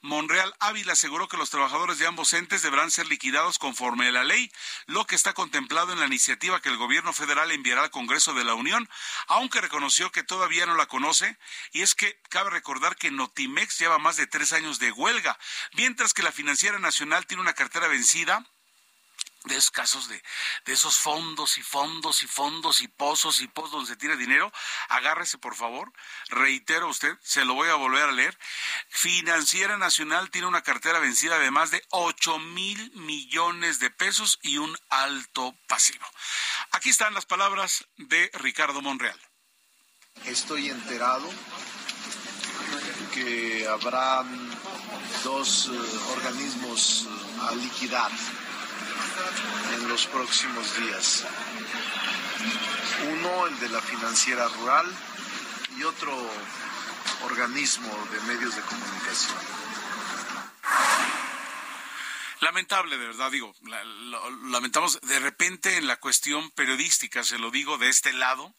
Monreal Ávila aseguró que los trabajadores de ambos entes deberán ser liquidados conforme a la ley, lo que está contemplado en la iniciativa que el gobierno federal enviará al Congreso de la Unión, aunque reconoció que todavía no la conoce, y es que cabe recordar que Notimex lleva más de 3 años de huelga, mientras que la Financiera Nacional tiene una cartera vencida de esos casos de esos fondos y pozos donde se tira dinero. Agárrese, por favor, reitero usted, se lo voy a volver a leer. Financiera Nacional tiene una cartera vencida de más de 8,000 millones de pesos y un alto pasivo. Aquí están las palabras de Ricardo Monreal. Estoy enterado que habrá 2 organismos a liquidar en los próximos días. Uno, el de la Financiera Rural, y otro organismo de medios de comunicación. Lamentable, de verdad, digo, lamentamos de repente en la cuestión periodística, se lo digo de este lado,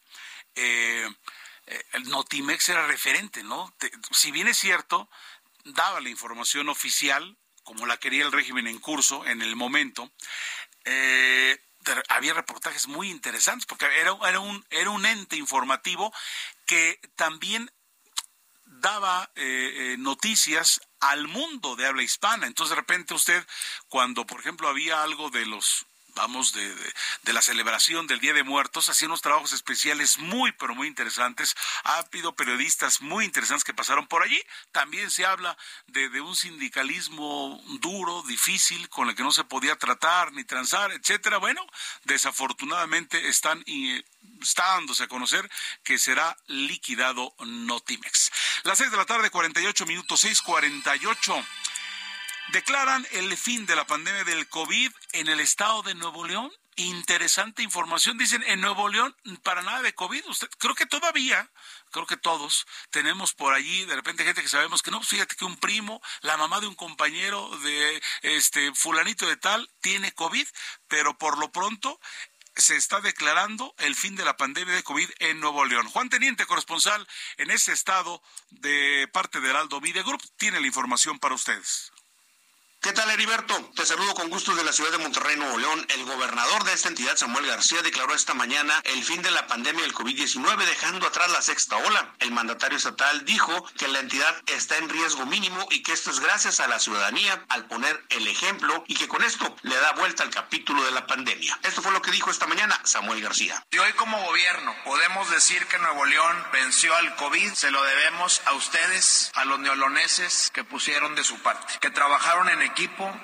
Notimex era referente, ¿no? Si bien es cierto, daba la información oficial, como la quería el régimen en curso en el momento, había reportajes muy interesantes, porque era un ente informativo que también daba noticias al mundo de habla hispana. Entonces, de repente usted, cuando por ejemplo había algo de los vamos de la celebración del Día de Muertos, hacía unos trabajos especiales muy, pero muy interesantes. Ha habido periodistas muy interesantes que pasaron por allí. También se habla de un sindicalismo duro, difícil, con el que no se podía tratar ni transar, etcétera. Bueno, desafortunadamente está dándose a conocer que será liquidado Notimex. Las 6 de la tarde, 48 minutos, 6:48. Declaran el fin de la pandemia del COVID en el estado de Nuevo León. Interesante información. Dicen, en Nuevo León, para nada de COVID. Usted, creo que todavía, creo que todos, tenemos por allí de repente gente que sabemos que no, fíjate que un primo, la mamá de un compañero de fulanito de tal, tiene COVID, pero por lo pronto se está declarando el fin de la pandemia de COVID en Nuevo León. Juan Teniente, corresponsal en ese estado de parte de Heraldo Media Group, tiene la información para ustedes. ¿Qué tal, Heriberto? Te saludo con gusto de la ciudad de Monterrey, Nuevo León. El gobernador de esta entidad, Samuel García, declaró esta mañana el fin de la pandemia del COVID-19, dejando atrás la sexta ola. El mandatario estatal dijo que la entidad está en riesgo mínimo y que esto es gracias a la ciudadanía al poner el ejemplo y que con esto le da vuelta al capítulo de la pandemia. Esto fue lo que dijo esta mañana Samuel García. Y hoy como gobierno podemos decir que Nuevo León venció al COVID. Se lo debemos a ustedes, a los neoloneses que pusieron de su parte, que trabajaron en equipo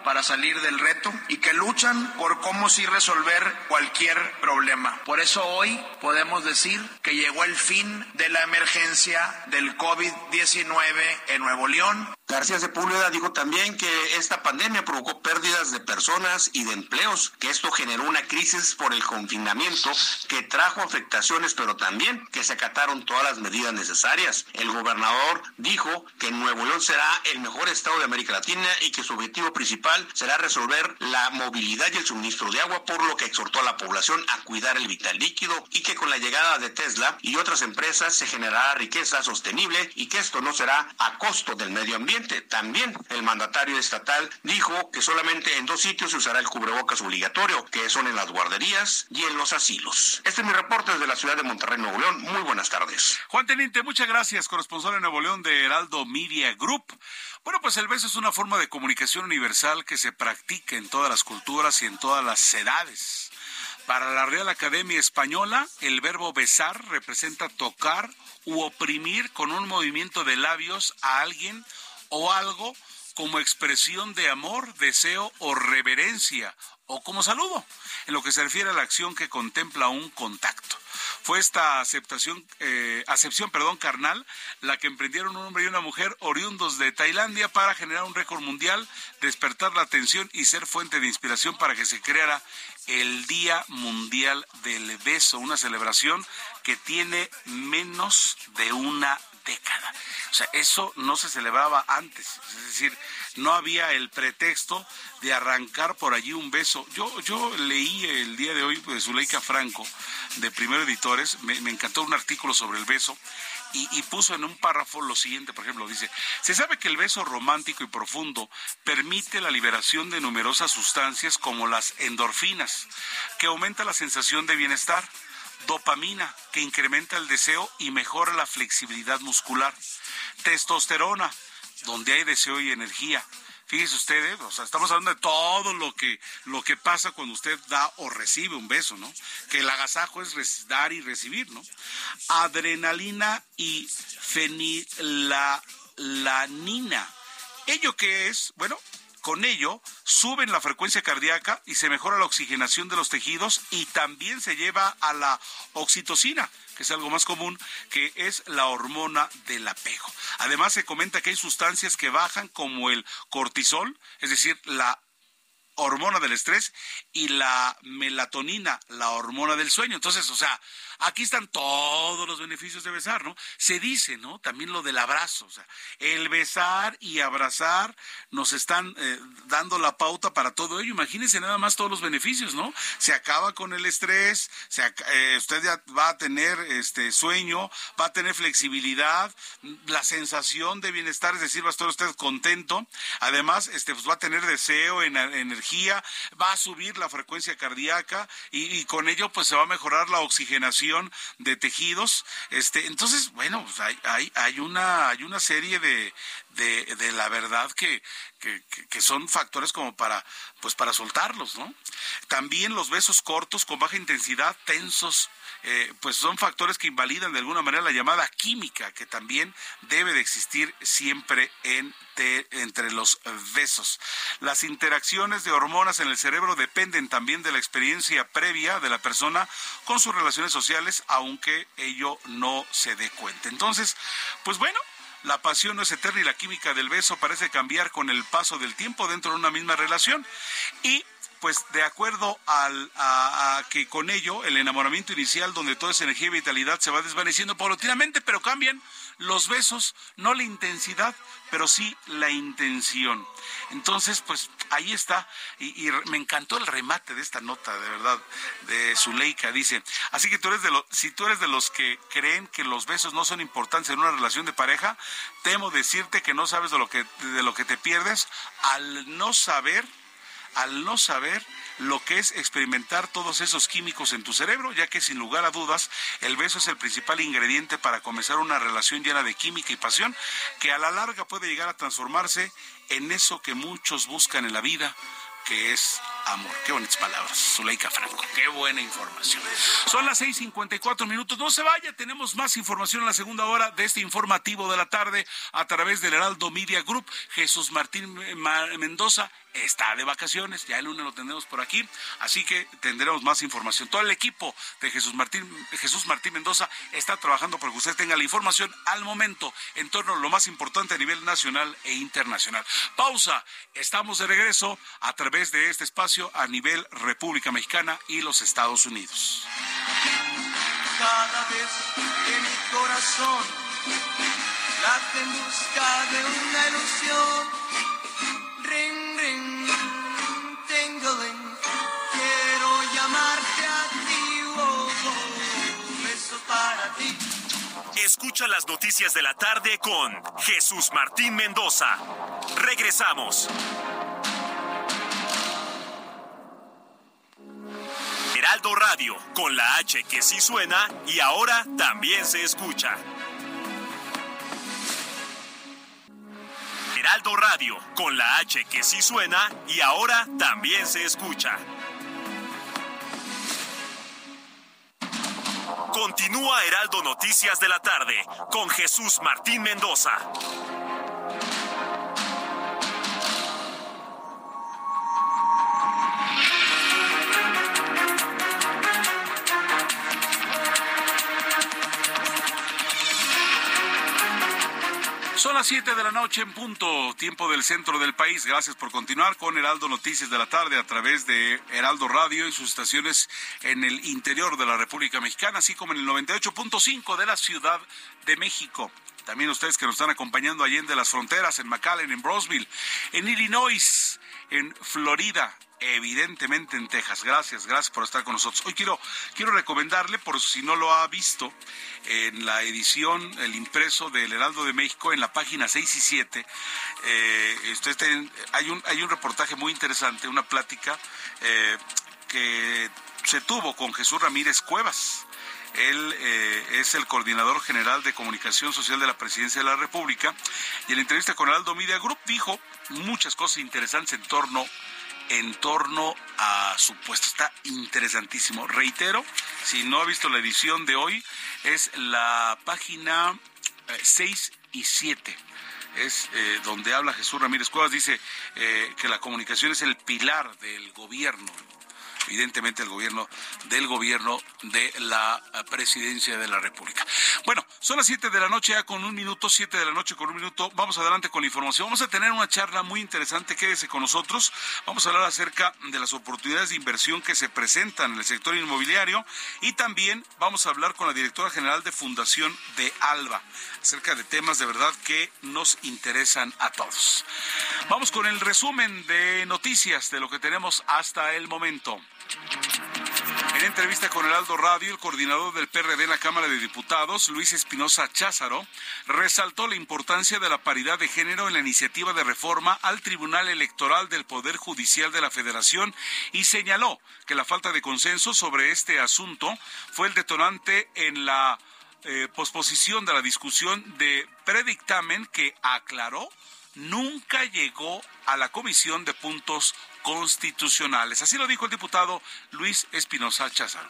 para salir del reto y que luchan por cómo sí resolver cualquier problema. Por eso hoy podemos decir que llegó el fin de la emergencia del COVID-19 en Nuevo León. García Sepúlveda dijo también que esta pandemia provocó pérdidas de personas y de empleos, que esto generó una crisis por el confinamiento que trajo afectaciones, pero también que se acataron todas las medidas necesarias. El gobernador dijo que Nuevo León será el mejor estado de América Latina y que su objetivo principal será resolver la movilidad y el suministro de agua, por lo que exhortó a la población a cuidar el vital líquido y que con la llegada de Tesla y otras empresas se generará riqueza sostenible y que esto no será a costo del medio ambiente. También el mandatario estatal dijo que solamente en 2 sitios se usará el cubrebocas obligatorio, que son en las guarderías y en los asilos. Este es mi reporte desde la ciudad de Monterrey, Nuevo León. Muy buenas tardes. Juan Teniente, muchas gracias, corresponsal de Nuevo León de Heraldo Media Group. Bueno, pues el beso es una forma de comunicación universal que se practica en todas las culturas y en todas las edades. Para la Real Academia Española, el verbo besar representa tocar u oprimir con un movimiento de labios a alguien o algo como expresión de amor, deseo o reverencia, o como saludo, en lo que se refiere a la acción que contempla un contacto. Fue esta acepción carnal la que emprendieron un hombre y una mujer oriundos de Tailandia para generar un récord mundial, despertar la atención y ser fuente de inspiración para que se creara el Día Mundial del Beso, una celebración que tiene menos de una década. O sea, eso no se celebraba antes, es decir, no había el pretexto de arrancar por allí un beso. Yo leí el día de hoy de pues, Zuleika Franco, de Primero Editores, me encantó un artículo sobre el beso y puso en un párrafo lo siguiente, por ejemplo, dice, se sabe que el beso romántico y profundo permite la liberación de numerosas sustancias como las endorfinas, que aumenta la sensación de bienestar, dopamina, que incrementa el deseo y mejora la flexibilidad muscular, testosterona, donde hay deseo y energía. Fíjese ustedes, o sea, estamos hablando de todo lo que pasa cuando usted da o recibe un beso, ¿no? Que el agasajo es dar y recibir, ¿no? Adrenalina y fenilalanina. ¿Ello qué es? Bueno, con ello suben la frecuencia cardíaca y se mejora la oxigenación de los tejidos y también se lleva a la oxitocina, que es algo más común, que es la hormona del apego. Además se comenta que hay sustancias que bajan como el cortisol, es decir, la hormona del estrés, y la melatonina, la hormona del sueño. Entonces, o sea, aquí están todos los beneficios de besar, ¿no? Se dice, ¿no? También lo del abrazo, o sea, el besar y abrazar nos están dando la pauta para todo ello. Imagínense nada más todos los beneficios, ¿no? Se acaba con el estrés, usted ya va a tener sueño, va a tener flexibilidad, la sensación de bienestar, es decir, va a estar usted contento. Además, pues va a tener deseo, energía, va a subir la frecuencia cardíaca y con ello pues se va a mejorar la oxigenación de tejidos. Entonces, bueno, pues hay una serie de de la verdad que son factores como para soltarlos, ¿no? También los besos cortos con baja intensidad, tensos, pues son factores que invalidan de alguna manera la llamada química que también debe de existir siempre entre los besos. Las interacciones de hormonas en el cerebro dependen también de la experiencia previa de la persona con sus relaciones sociales, aunque ello no se dé cuenta. Entonces, pues bueno, la pasión no es eterna y la química del beso parece cambiar con el paso del tiempo dentro de una misma relación. Y pues de acuerdo a que con ello el enamoramiento inicial, donde toda esa energía y vitalidad se va desvaneciendo paulatinamente, pero cambian los besos, no la intensidad, pero sí la intención. Entonces, pues ahí está. Y me encantó el remate de esta nota, de verdad, de Zuleika. Dice, así que si tú eres de los que creen que los besos no son importantes en una relación de pareja, temo decirte que no sabes de lo que te pierdes al no saber lo que es experimentar todos esos químicos en tu cerebro, ya que sin lugar a dudas el beso es el principal ingrediente para comenzar una relación llena de química y pasión, que a la larga puede llegar a transformarse en eso que muchos buscan en la vida, que es amor. Qué bonitas palabras, Zuleika Franco. Qué buena información. Son las 6:54 minutos. No se vaya, tenemos más información en la segunda hora de este informativo de la tarde a través del Heraldo Media Group. Jesús Martín Mendoza está de vacaciones, ya el lunes lo tendremos por aquí, así que tendremos más información. Todo el equipo de Jesús Martín Mendoza está trabajando para que usted tenga la información al momento en torno a lo más importante a nivel nacional e internacional. Pausa, estamos de regreso a través de este espacio a nivel República Mexicana y los Estados Unidos. Cada vez que mi corazón late en busca de una ilusión, ring, ring, tingling, quiero llamarte a ti, oh, oh, beso para ti. Escucha las noticias de la tarde con Jesús Martín Mendoza. Regresamos. Heraldo Radio, con la H que sí suena y ahora también se escucha. Heraldo Radio, con la H que sí suena y ahora también se escucha. Continúa Heraldo Noticias de la tarde con Jesús Martín Mendoza. Son las 7 de la noche en punto, tiempo del centro del país. Gracias por continuar con Heraldo Noticias de la tarde a través de Heraldo Radio y sus estaciones en el interior de la República Mexicana, así como en el 98.5 de la Ciudad de México. También ustedes que nos están acompañando allende las fronteras, en McAllen, en Brosville, en Illinois, en Florida, evidentemente en Texas. Gracias por estar con nosotros. Hoy quiero recomendarle, por si no lo ha visto, en la edición, el impreso del Heraldo de México, en la página 6 y 7, hay un reportaje muy interesante, una plática que se tuvo con Jesús Ramírez Cuevas. Él es el coordinador general de comunicación social de la Presidencia de la República, y en la entrevista con Heraldo Media Group dijo muchas cosas interesantes en torno a su puesto. Está interesantísimo. Reitero, si no ha visto la edición de hoy, es la página 6 y 7. Es donde habla Jesús Ramírez Cuevas. Dice que la comunicación es el pilar del gobierno. Evidentemente el gobierno de la Presidencia de la República. Bueno, son las 7 de la noche con un minuto. Vamos adelante con la información. Vamos a tener una charla muy interesante, quédese con nosotros. Vamos a hablar acerca de las oportunidades de inversión que se presentan en el sector inmobiliario, y también vamos a hablar con la directora general de Fundación de Alba, acerca de temas de verdad que nos interesan a todos. Vamos con el resumen de noticias de lo que tenemos hasta el momento. En entrevista con Heraldo Radio, el coordinador del PRD en la Cámara de Diputados, Luis Espinosa Cházaro, resaltó la importancia de la paridad de género en la iniciativa de reforma al Tribunal Electoral del Poder Judicial de la Federación, y señaló que la falta de consenso sobre este asunto fue el detonante en la posposición de la discusión de predictamen que, aclaró, nunca llegó a la Comisión de Puntos Constitucionales. Así lo dijo el diputado Luis Espinosa Cházaro.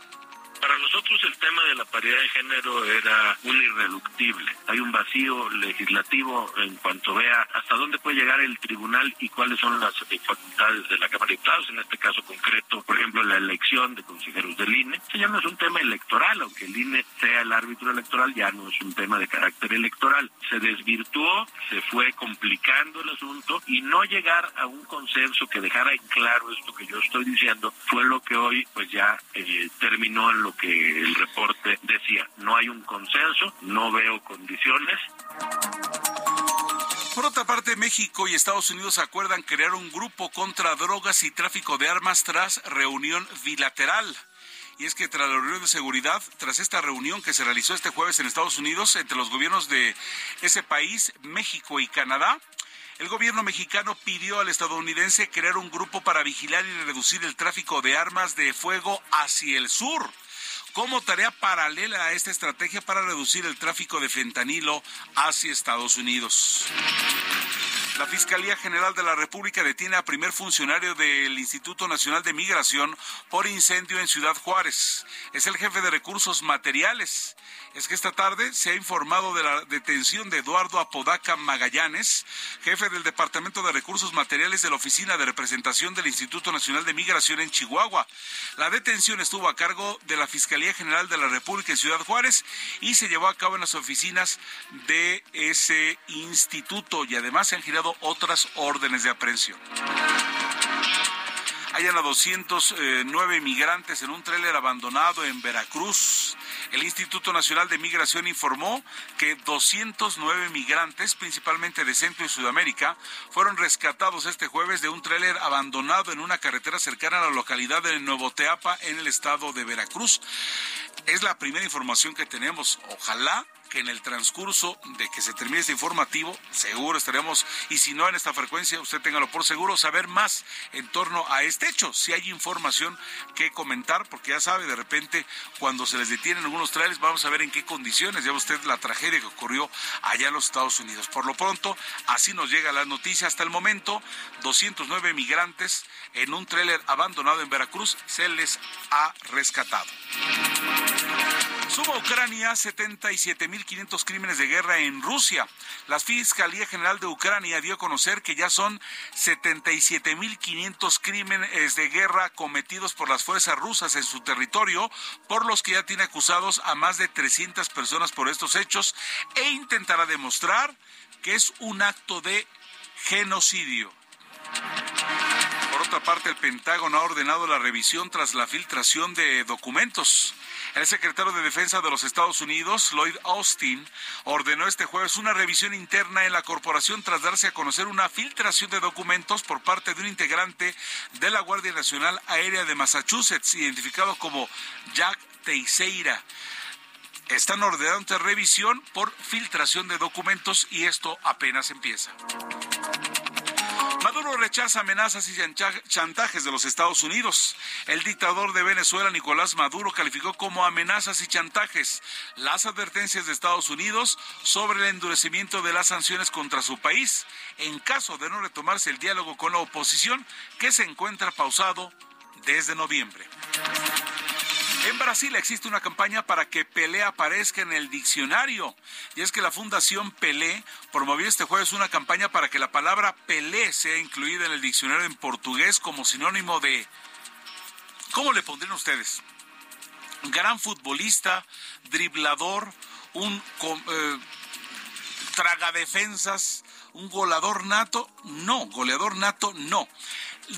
Para nosotros el tema de la paridad de género era un irreductible. Hay un vacío legislativo en cuanto vea hasta dónde puede llegar el tribunal y cuáles son las facultades de la Cámara de Diputados, en este caso concreto, por ejemplo, la elección de consejeros del INE. Ya no es un tema electoral, aunque el INE sea el árbitro electoral, ya no es un tema de carácter electoral. Se desvirtuó, se fue complicando el asunto y no llegar a un consenso que dejara en claro esto que yo estoy diciendo fue lo que hoy pues ya terminó en lo que el reporte decía. No hay un consenso, no veo condiciones. Por otra parte, México y Estados Unidos acuerdan crear un grupo contra drogas y tráfico de armas tras reunión bilateral. Y es que tras la reunión de seguridad, tras esta reunión que se realizó este jueves en Estados Unidos entre los gobiernos de ese país, México y Canadá, el gobierno mexicano pidió al estadounidense crear un grupo para vigilar y reducir el tráfico de armas de fuego hacia el sur, como tarea paralela a esta estrategia para reducir el tráfico de fentanilo hacia Estados Unidos. La Fiscalía General de la República detiene a primer funcionario del Instituto Nacional de Migración por incendio en Ciudad Juárez. Es el jefe de recursos materiales. Es que esta tarde se ha informado de la detención de Eduardo Apodaca Magallanes, jefe del Departamento de Recursos Materiales de la Oficina de Representación del Instituto Nacional de Migración en Chihuahua. La detención estuvo a cargo de la Fiscalía General de la República en Ciudad Juárez y se llevó a cabo en las oficinas de ese instituto, y además se han girado otras órdenes de aprehensión. Hallan a 209 migrantes en un tráiler abandonado en Veracruz. El Instituto Nacional de Migración informó que 209 migrantes, principalmente de Centro y Sudamérica, fueron rescatados este jueves de un tráiler abandonado en una carretera cercana a la localidad de Nuevoteapa, en el estado de Veracruz. Es la primera información que tenemos. Ojalá que en el transcurso de que se termine este informativo, seguro estaremos, y si no en esta frecuencia, usted téngalo por seguro, saber más en torno a este hecho, si hay información que comentar, porque ya sabe, de repente, cuando se les detienen algunos trailers, vamos a ver en qué condiciones, ya usted la tragedia que ocurrió allá en los Estados Unidos. Por lo pronto, así nos llegan las noticias hasta el momento. 209 migrantes en un tráiler abandonado en Veracruz se les ha rescatado. Suma Ucrania 77.500 crímenes de guerra en Rusia. La Fiscalía General de Ucrania dio a conocer que ya son 77.500 crímenes de guerra cometidos por las fuerzas rusas en su territorio, por los que ya tiene acusados a más de 300 personas por estos hechos, e intentará demostrar que es un acto de genocidio. Por otra parte, el Pentágono ha ordenado la revisión tras la filtración de documentos. El secretario de Defensa de los Estados Unidos, Lloyd Austin, ordenó este jueves una revisión interna en la corporación tras darse a conocer una filtración de documentos por parte de un integrante de la Guardia Nacional Aérea de Massachusetts, identificado como Jack Teixeira. Están ordenando revisión por filtración de documentos y esto apenas empieza. Maduro rechaza amenazas y chantajes de los Estados Unidos. El dictador de Venezuela, Nicolás Maduro, calificó como amenazas y chantajes las advertencias de Estados Unidos sobre el endurecimiento de las sanciones contra su país en caso de no retomarse el diálogo con la oposición, que se encuentra pausado desde noviembre. En Brasil existe una campaña para que Pelé aparezca en el diccionario. Y es que la Fundación Pelé promovió este jueves una campaña para que la palabra Pelé sea incluida en el diccionario en portugués como sinónimo de... ¿Cómo le pondrían ustedes? Gran futbolista, driblador, tragadefensas, un goleador nato. No, goleador nato no.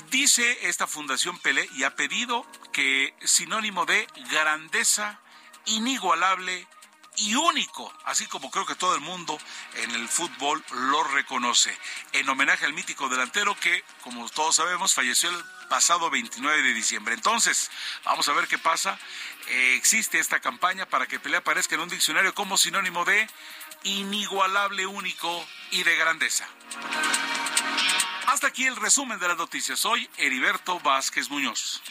Dice esta Fundación Pelé, y ha pedido que sinónimo de grandeza, inigualable y único, así como creo que todo el mundo en el fútbol lo reconoce, en homenaje al mítico delantero que, como todos sabemos, falleció el pasado 29 de diciembre. Entonces, vamos a ver qué pasa. Existe esta campaña para que Pelé aparezca en un diccionario como sinónimo de inigualable, único y de grandeza. Hasta aquí el resumen de las noticias. Soy Heriberto Vázquez Muñoz.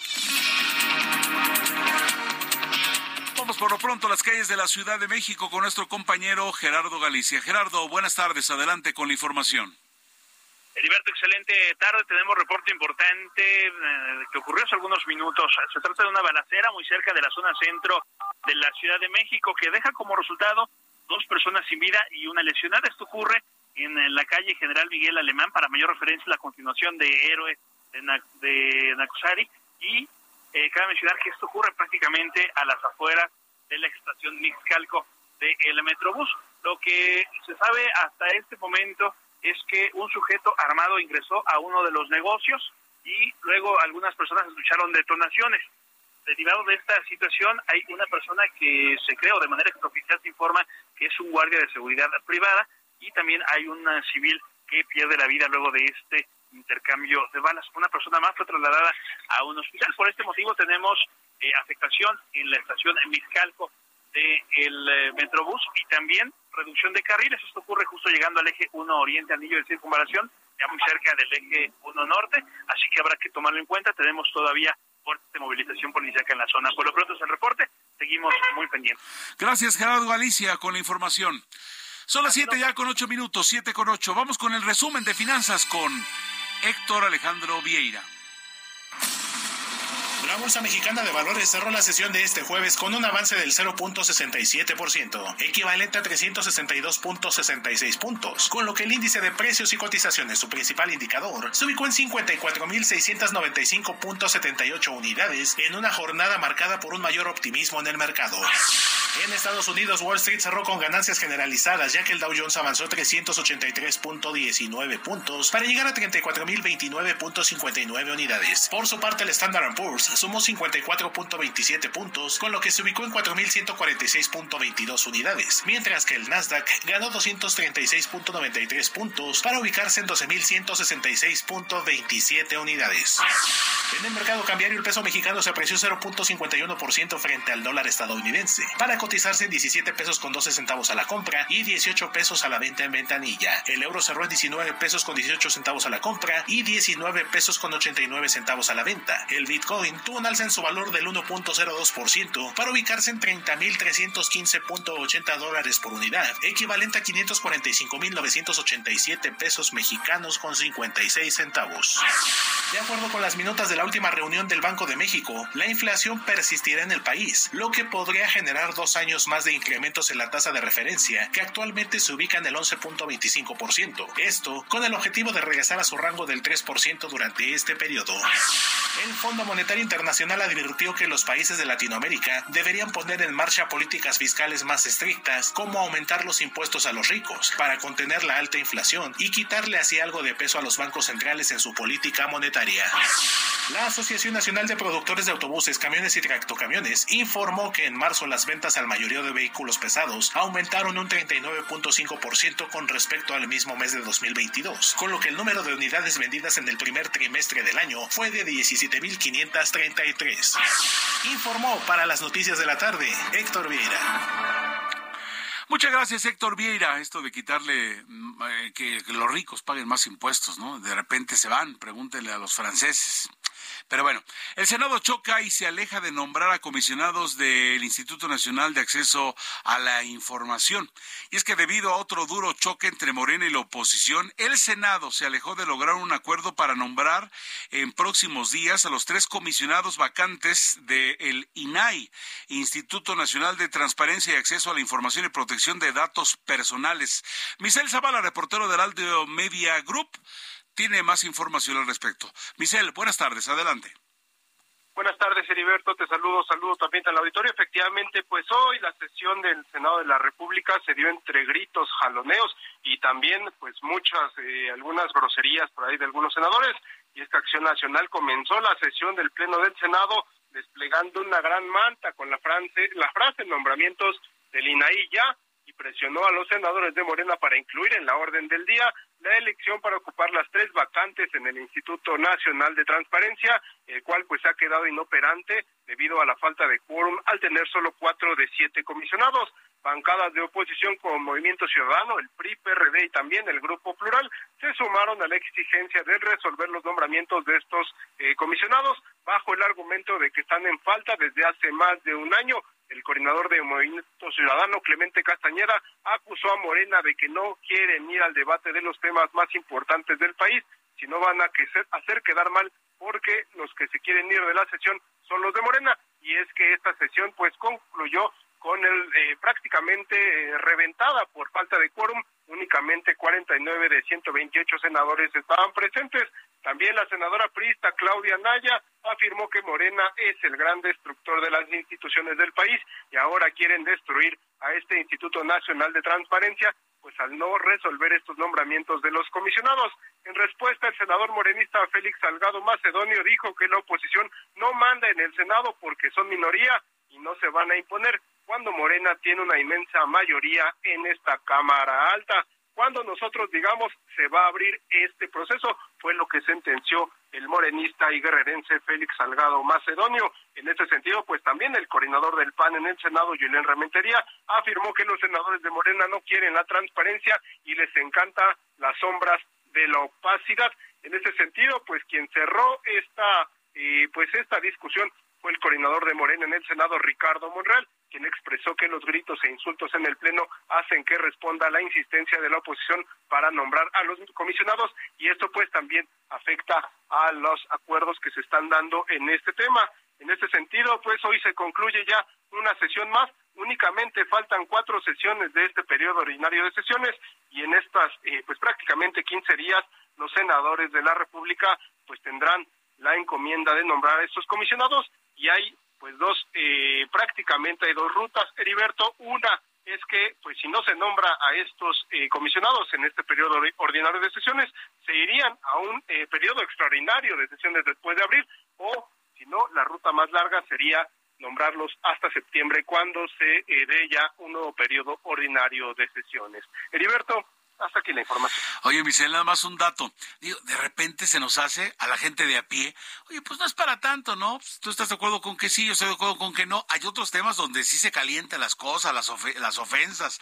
por lo pronto las calles de la Ciudad de México con nuestro compañero Gerardo Galicia. Gerardo, buenas tardes, adelante con la información. Heriberto, excelente tarde. Tenemos reporte importante que ocurrió hace algunos minutos. Se trata de una balacera muy cerca de la zona centro de la Ciudad de México que deja como resultado 2 personas sin vida y 1 lesionada. Esto ocurre en la calle General Miguel Alemán, para mayor referencia la continuación de Héroe de Nacosari. Y cabe mencionar que esto ocurre prácticamente a las afueras de la estación Mixcalco del Metrobús. Lo que se sabe hasta este momento es que un sujeto armado ingresó a uno de los negocios y luego algunas personas escucharon detonaciones. Derivado de esta situación, hay una persona que se cree, o de manera extraoficial se informa, que es un guardia de seguridad privada, y también hay un civil que pierde la vida luego de este intercambio de balas. Una persona más fue trasladada a un hospital. Por este motivo tenemos afectación en la estación Mixcalco del Metrobús y también reducción de carriles. Esto ocurre justo llegando al eje 1 Oriente, anillo de circunvalación, ya muy cerca del eje 1 Norte, así que habrá que tomarlo en cuenta. Tenemos todavía fuerte movilización policial en la zona. Por lo pronto es el reporte, seguimos muy pendientes. Gracias, Gerardo Galicia, con la información. Son las 7 ya con 8 minutos, 7 con 8. Vamos con el resumen de finanzas con Héctor Alejandro Vieira. La Bolsa Mexicana de Valores cerró la sesión de este jueves con un avance del 0.67%, equivalente a 362.66 puntos, con lo que el índice de precios y cotizaciones, su principal indicador, se ubicó en 54.695.78 unidades en una jornada marcada por un mayor optimismo en el mercado. En Estados Unidos, Wall Street cerró con ganancias generalizadas, ya que el Dow Jones avanzó 383.19 puntos para llegar a 34.029.59 unidades. Por su parte, el Standard & Poor's sumó 54.27 puntos, con lo que se ubicó en 4.146.22 unidades, mientras que el Nasdaq ganó 236.93 puntos para ubicarse en 12.166.27 unidades. En el mercado cambiario, el peso mexicano se apreció 0.51% frente al dólar estadounidense, para cotizarse en 17 pesos con 12 centavos a la compra y 18 pesos a la venta en ventanilla. El euro cerró en 19 pesos con 18 centavos a la compra y 19 pesos con 89 centavos a la venta. El Bitcoin tuvo un alza en su valor del 1.02% para ubicarse en 30.315.80 dólares por unidad, equivalente a 545.987 pesos mexicanos con 56 centavos. De acuerdo con las minutas de la última reunión del Banco de México, la inflación persistirá en el país, lo que podría generar 2 años más de incrementos en la tasa de referencia, que actualmente se ubica en el 11.25%. Esto con el objetivo de regresar a su rango del 3% durante este periodo. El Fondo Monetario Internacional advirtió que los países de Latinoamérica deberían poner en marcha políticas fiscales más estrictas, como aumentar los impuestos a los ricos, para contener la alta inflación y quitarle así algo de peso a los bancos centrales en su política monetaria. La Asociación Nacional de Productores de Autobuses, Camiones y Tractocamiones informó que en marzo las ventas al mayoreo de vehículos pesados aumentaron un 39.5% con respecto al mismo mes de 2022, con lo que el número de unidades vendidas en el primer trimestre del año fue de 17.533. Informó para las noticias de la tarde Héctor Vieira. Muchas gracias, Héctor Vieira. Esto de quitarle que los ricos paguen más impuestos, ¿no? De repente se van, pregúntenle a los franceses. Pero bueno, el Senado choca y se aleja de nombrar a comisionados del Instituto Nacional de Acceso a la Información. Y es que debido a otro duro choque entre Morena y la oposición, el Senado se alejó de lograr un acuerdo para nombrar en próximos días a los 3 comisionados vacantes del INAI, Instituto Nacional de Transparencia y Acceso a la Información y Protección de Datos Personales. Misael Zavala, reportero de Heraldo Media Group, tiene más información al respecto. Michel, buenas tardes, adelante. Buenas tardes, Heriberto, te saludo también al auditorio. Efectivamente, pues hoy la sesión del Senado de la República se dio entre gritos, jaloneos y también pues algunas groserías por ahí de algunos senadores. Y esta Acción Nacional comenzó la sesión del Pleno del Senado desplegando una gran manta con la frase nombramientos del INAI ya, y presionó a los senadores de Morena para incluir en la orden del día la elección para ocupar las 3 vacantes en el Instituto Nacional de Transparencia, el cual pues ha quedado inoperante debido a la falta de quórum al tener solo 4 de 7 comisionados. Bancadas de oposición como Movimiento Ciudadano, el PRI, PRD y también el Grupo Plural se sumaron a la exigencia de resolver los nombramientos de estos comisionados bajo el argumento de que están en falta desde hace más de un año. El coordinador de Movimiento Ciudadano, Clemente Castañeda, acusó a Morena de que no quieren ir al debate de los temas más importantes del país, sino van a hacer quedar mal, porque los que se quieren ir de la sesión son los de Morena. Y es que esta sesión pues concluyó con el prácticamente reventada por falta de quórum. Únicamente 49 de 128 senadores estaban presentes. También la senadora priista Claudia Anaya afirmó que Morena es el gran destructor de las instituciones del país y ahora quieren destruir a este Instituto Nacional de Transparencia, pues al no resolver estos nombramientos de los comisionados. En respuesta, el senador morenista Félix Salgado Macedonio dijo que la oposición no manda en el Senado porque son minoría y no se van a imponer, cuando Morena tiene una inmensa mayoría en esta Cámara Alta. Cuando nosotros digamos se va a abrir este proceso, fue lo que sentenció el morenista y guerrerense Félix Salgado Macedonio. En este sentido, pues también el coordinador del PAN en el Senado, Julián Rementería, afirmó que los senadores de Morena no quieren la transparencia y les encanta las sombras de la opacidad. En este sentido, pues quien cerró esta discusión fue el coordinador de Morena en el Senado, Ricardo Monreal, quien expresó que los gritos e insultos en el Pleno hacen que responda a la insistencia de la oposición para nombrar a los comisionados, y esto pues también afecta a los acuerdos que se están dando en este tema. En este sentido, pues hoy se concluye ya una sesión más. Únicamente faltan 4 sesiones de este periodo ordinario de sesiones, y en estas pues prácticamente 15 días los senadores de la República pues tendrán la encomienda de nombrar a estos comisionados. Y hay pues prácticamente hay dos rutas, Heriberto. Una es que pues si no se nombra a estos comisionados en este periodo ordinario de sesiones, se irían a un periodo extraordinario de sesiones después de abril, o si no, la ruta más larga sería nombrarlos hasta septiembre, cuando se dé ya un nuevo periodo ordinario de sesiones. Heriberto, hasta aquí la información. Oye, Vicente, nada más un dato. Digo, de repente se nos hace a la gente de a pie, oye, pues no es para tanto, ¿no? Tú estás de acuerdo con que sí, yo estoy de acuerdo con que no. Hay otros temas donde sí se calientan las cosas, las ofensas.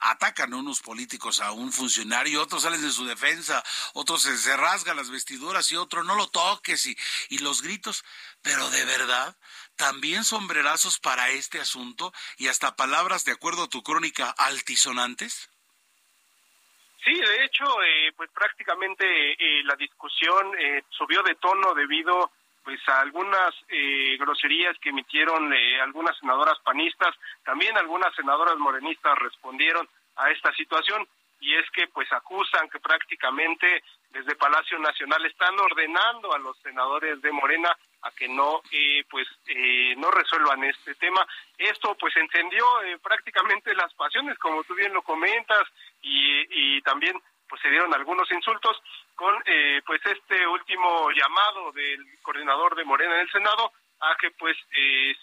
Atacan unos políticos a un funcionario, otros salen de su defensa, otros se rasgan las vestiduras y otro no lo toques y los gritos. Pero de verdad, también sombrerazos para este asunto y hasta palabras, de acuerdo a tu crónica, altisonantes. Sí, de hecho, pues prácticamente la discusión subió de tono debido pues a algunas groserías que emitieron algunas senadoras panistas. También algunas senadoras morenistas respondieron a esta situación, y es que pues acusan que prácticamente desde Palacio Nacional están ordenando a los senadores de Morena a que no resuelvan este tema. Esto pues encendió prácticamente las pasiones, como tú bien lo comentas, y también pues se dieron algunos insultos con pues este último llamado del coordinador de Morena en el Senado a que pues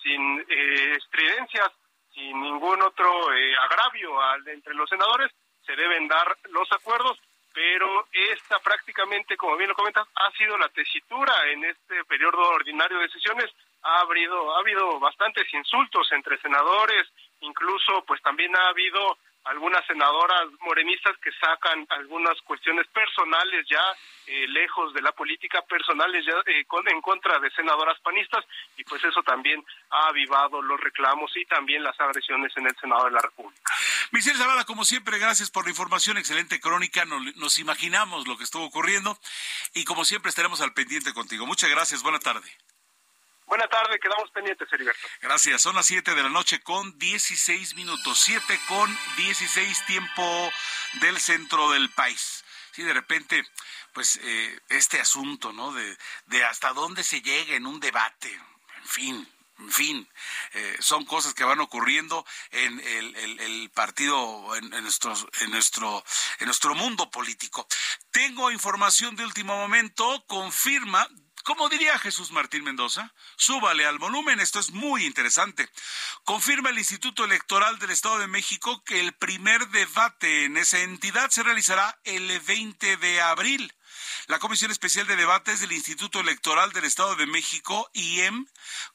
sin estridencias, sin ningún otro agravio entre los senadores, se deben dar los acuerdos. Pero esta prácticamente, como bien lo comentas, ha sido la tesitura en este periodo ordinario de sesiones. Ha habido bastantes insultos entre senadores, incluso pues también ha habido algunas senadoras morenistas que sacan algunas cuestiones personales ya, lejos de la política, personales ya en contra de senadoras panistas, y pues eso también ha avivado los reclamos y también las agresiones en el Senado de la República. Michelle Zavala, como siempre, gracias por la información, excelente crónica, nos imaginamos lo que estuvo ocurriendo y como siempre estaremos al pendiente contigo. Muchas gracias, buena tarde. Buenas tardes, quedamos pendientes, Heriberto. Gracias, son las 7:16, 7:16, tiempo del centro del país. Sí, de repente, pues, este asunto, ¿no?, de hasta dónde se llega en un debate, en fin, son cosas que van ocurriendo en el partido, en nuestro mundo político. Tengo información de último momento, confirma... Como diría Jesús Martín Mendoza, súbale al volumen, esto es muy interesante. Confirma el Instituto Electoral del Estado de México que el primer debate en esa entidad se realizará el 20 de abril. La Comisión Especial de Debates del Instituto Electoral del Estado de México, IEM,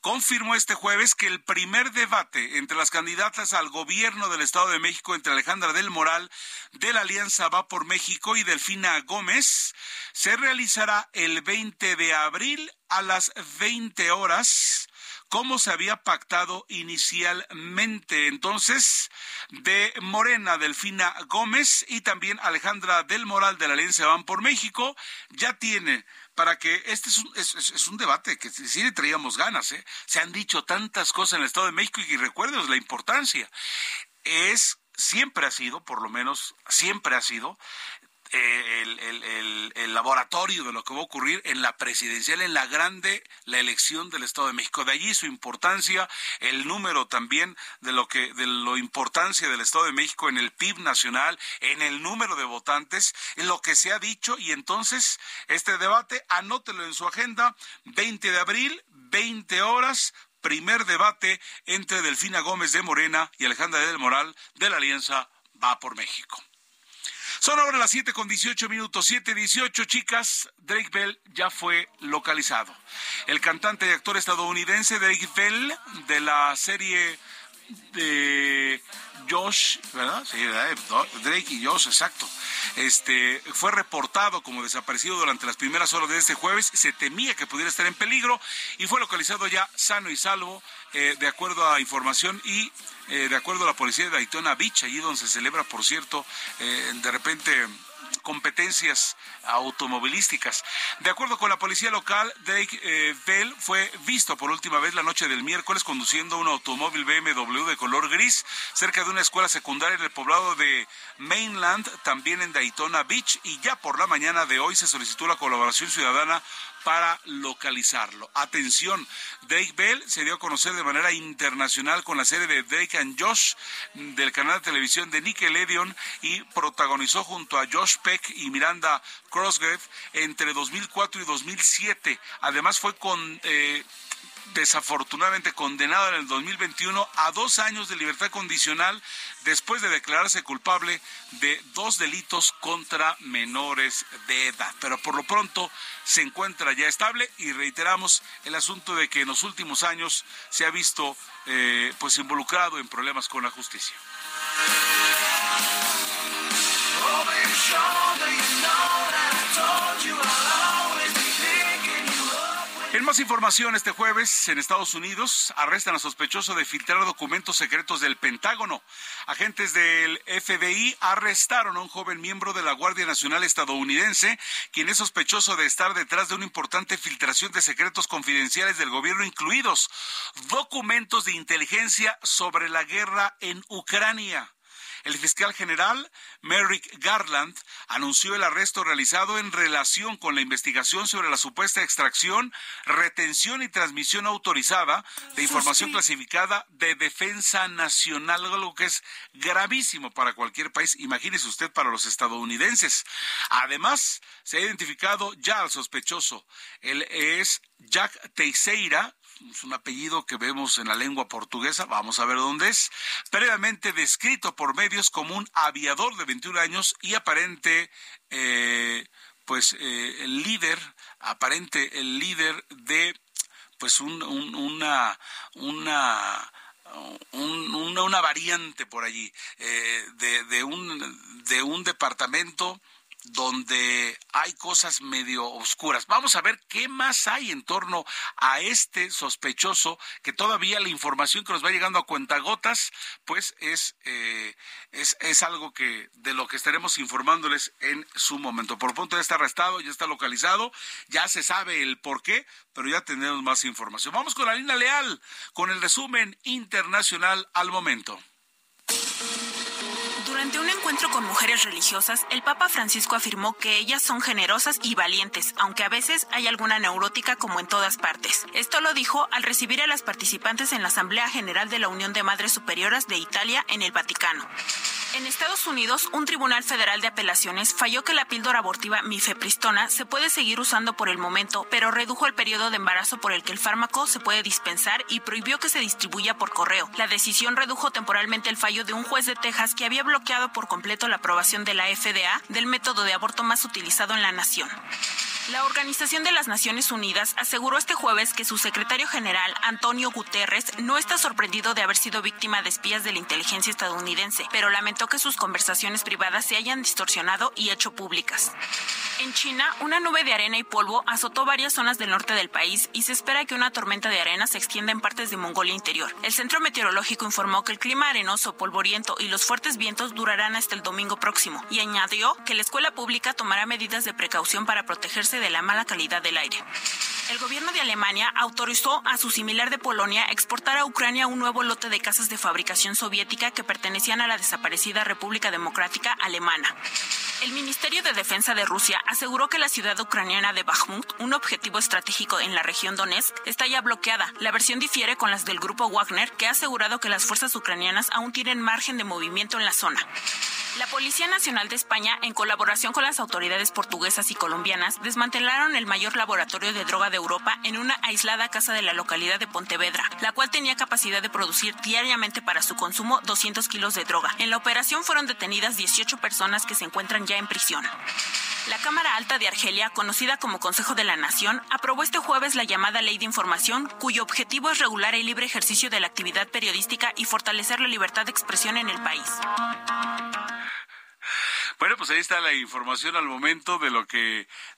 confirmó este jueves que el primer debate entre las candidatas al gobierno del Estado de México, entre Alejandra del Moral, de la Alianza Va por México, y Delfina Gómez, se realizará el 20 de abril a las 20 horas, como se había pactado inicialmente. Entonces, de Morena, Delfina Gómez y también Alejandra del Moral de la Alianza Van por México, ya tiene... Para que este es un debate que sí le traíamos ganas, ¿eh? Se han dicho tantas cosas en el Estado de México y recuerdos la importancia. Siempre ha sido, por lo menos siempre ha sido, el laboratorio de lo que va a ocurrir en la presidencial, en la elección del Estado de México. De allí su importancia, el número también de la importancia del Estado de México en el PIB nacional, en el número de votantes, en lo que se ha dicho. Y entonces, este debate, anótelo en su agenda, 20 de abril, 20 horas, primer debate entre Delfina Gómez de Morena y Alejandra del Moral de la Alianza Va por México. Son ahora las 7:18, 7:18, chicas. Drake Bell ya fue localizado. El cantante y actor estadounidense Drake Bell, de la serie de Josh, ¿verdad? Sí, Drake y Josh, exacto. Fue reportado como desaparecido durante las primeras horas de este jueves. Se temía que pudiera estar en peligro y fue localizado ya sano y salvo, de acuerdo a información y de acuerdo a la policía de Daytona Beach, allí donde se celebra, por cierto, de repente competencias automovilísticas. De acuerdo con la policía local, Drake Bell fue visto por última vez la noche del miércoles conduciendo un automóvil BMW de color gris cerca de una escuela secundaria en el poblado de Mainland, también en Daytona Beach, y ya por la mañana de hoy se solicitó la colaboración ciudadana para localizarlo. Atención, Drake Bell se dio a conocer de manera internacional con la serie de Drake and Josh del canal de televisión de Nickelodeon y protagonizó junto a Josh Peck y Miranda Cosgrove entre 2004 y 2007. Además fue desafortunadamente condenado en el 2021 a 2 años de libertad condicional después de declararse culpable de 2 delitos contra menores de edad. Pero por lo pronto se encuentra ya estable y reiteramos el asunto de que en los últimos años se ha visto involucrado en problemas con la justicia. En más información, este jueves en Estados Unidos arrestan a sospechoso de filtrar documentos secretos del Pentágono. Agentes del FBI arrestaron a un joven miembro de la Guardia Nacional estadounidense, quien es sospechoso de estar detrás de una importante filtración de secretos confidenciales del gobierno, incluidos documentos de inteligencia sobre la guerra en Ucrania. El fiscal general Merrick Garland anunció el arresto realizado en relación con la investigación sobre la supuesta extracción, retención y transmisión autorizada de información clasificada de defensa nacional, algo que es gravísimo para cualquier país, imagínese usted para los estadounidenses. Además, se ha identificado ya al sospechoso. Él es Jack Teixeira, es un apellido que vemos en la lengua portuguesa, vamos a ver dónde es, previamente descrito por medios como un aviador de 21 años y aparente líder de pues una variante por allí de un departamento donde hay cosas medio oscuras. Vamos a ver qué más hay en torno a este sospechoso, que todavía la información que nos va llegando a cuentagotas, pues es algo que de lo que estaremos informándoles en su momento. Por pronto ya está arrestado, ya está localizado, ya se sabe el por qué, pero ya tendremos más información. Vamos con Alina Leal, con el resumen internacional al momento. Durante un encuentro con mujeres religiosas, el Papa Francisco afirmó que ellas son generosas y valientes, aunque a veces hay alguna neurótica como en todas partes. Esto lo dijo al recibir a las participantes en la Asamblea General de la Unión de Madres Superioras de Italia en el Vaticano. En Estados Unidos, un tribunal federal de apelaciones falló que la píldora abortiva mifepristona se puede seguir usando por el momento, pero redujo el periodo de embarazo por el que el fármaco se puede dispensar y prohibió que se distribuya por correo. La decisión redujo temporalmente el fallo de un juez de Texas que había bloqueado por completo la aprobación de la FDA del método de aborto más utilizado en la nación. La Organización de las Naciones Unidas aseguró este jueves que su secretario general, Antonio Guterres, no está sorprendido de haber sido víctima de espías de la inteligencia estadounidense, pero lamentó que sus conversaciones privadas se hayan distorsionado y hecho públicas. En China, una nube de arena y polvo azotó varias zonas del norte del país y se espera que una tormenta de arena se extienda en partes de Mongolia Interior. El Centro Meteorológico informó que el clima arenoso, polvoriento y los fuertes vientos durarán hasta el domingo próximo, y añadió que la escuela pública tomará medidas de precaución para protegerse de la mala calidad del aire. El gobierno de Alemania autorizó a su similar de Polonia a exportar a Ucrania un nuevo lote de casas de fabricación soviética que pertenecían a la desaparecida República Democrática Alemana. El Ministerio de Defensa de Rusia aseguró que la ciudad ucraniana de Bakhmut, un objetivo estratégico en la región Donetsk, está ya bloqueada. La versión difiere con las del grupo Wagner, que ha asegurado que las fuerzas ucranianas aún tienen margen de movimiento en la zona. La Policía Nacional de España, en colaboración con las autoridades portuguesas y colombianas, desmantelaron el mayor laboratorio de droga de Europa en una aislada casa de la localidad de Pontevedra, la cual tenía capacidad de producir diariamente para su consumo 200 kilos de droga. En la operación fueron detenidas 18 personas que se encuentran ya en prisión. La Cámara Alta de Argelia, conocida como Consejo de la Nación, aprobó este jueves la llamada Ley de Información, cuyo objetivo es regular el libre ejercicio de la actividad periodística y fortalecer la libertad de expresión en el país. Bueno, pues ahí está la información al momento de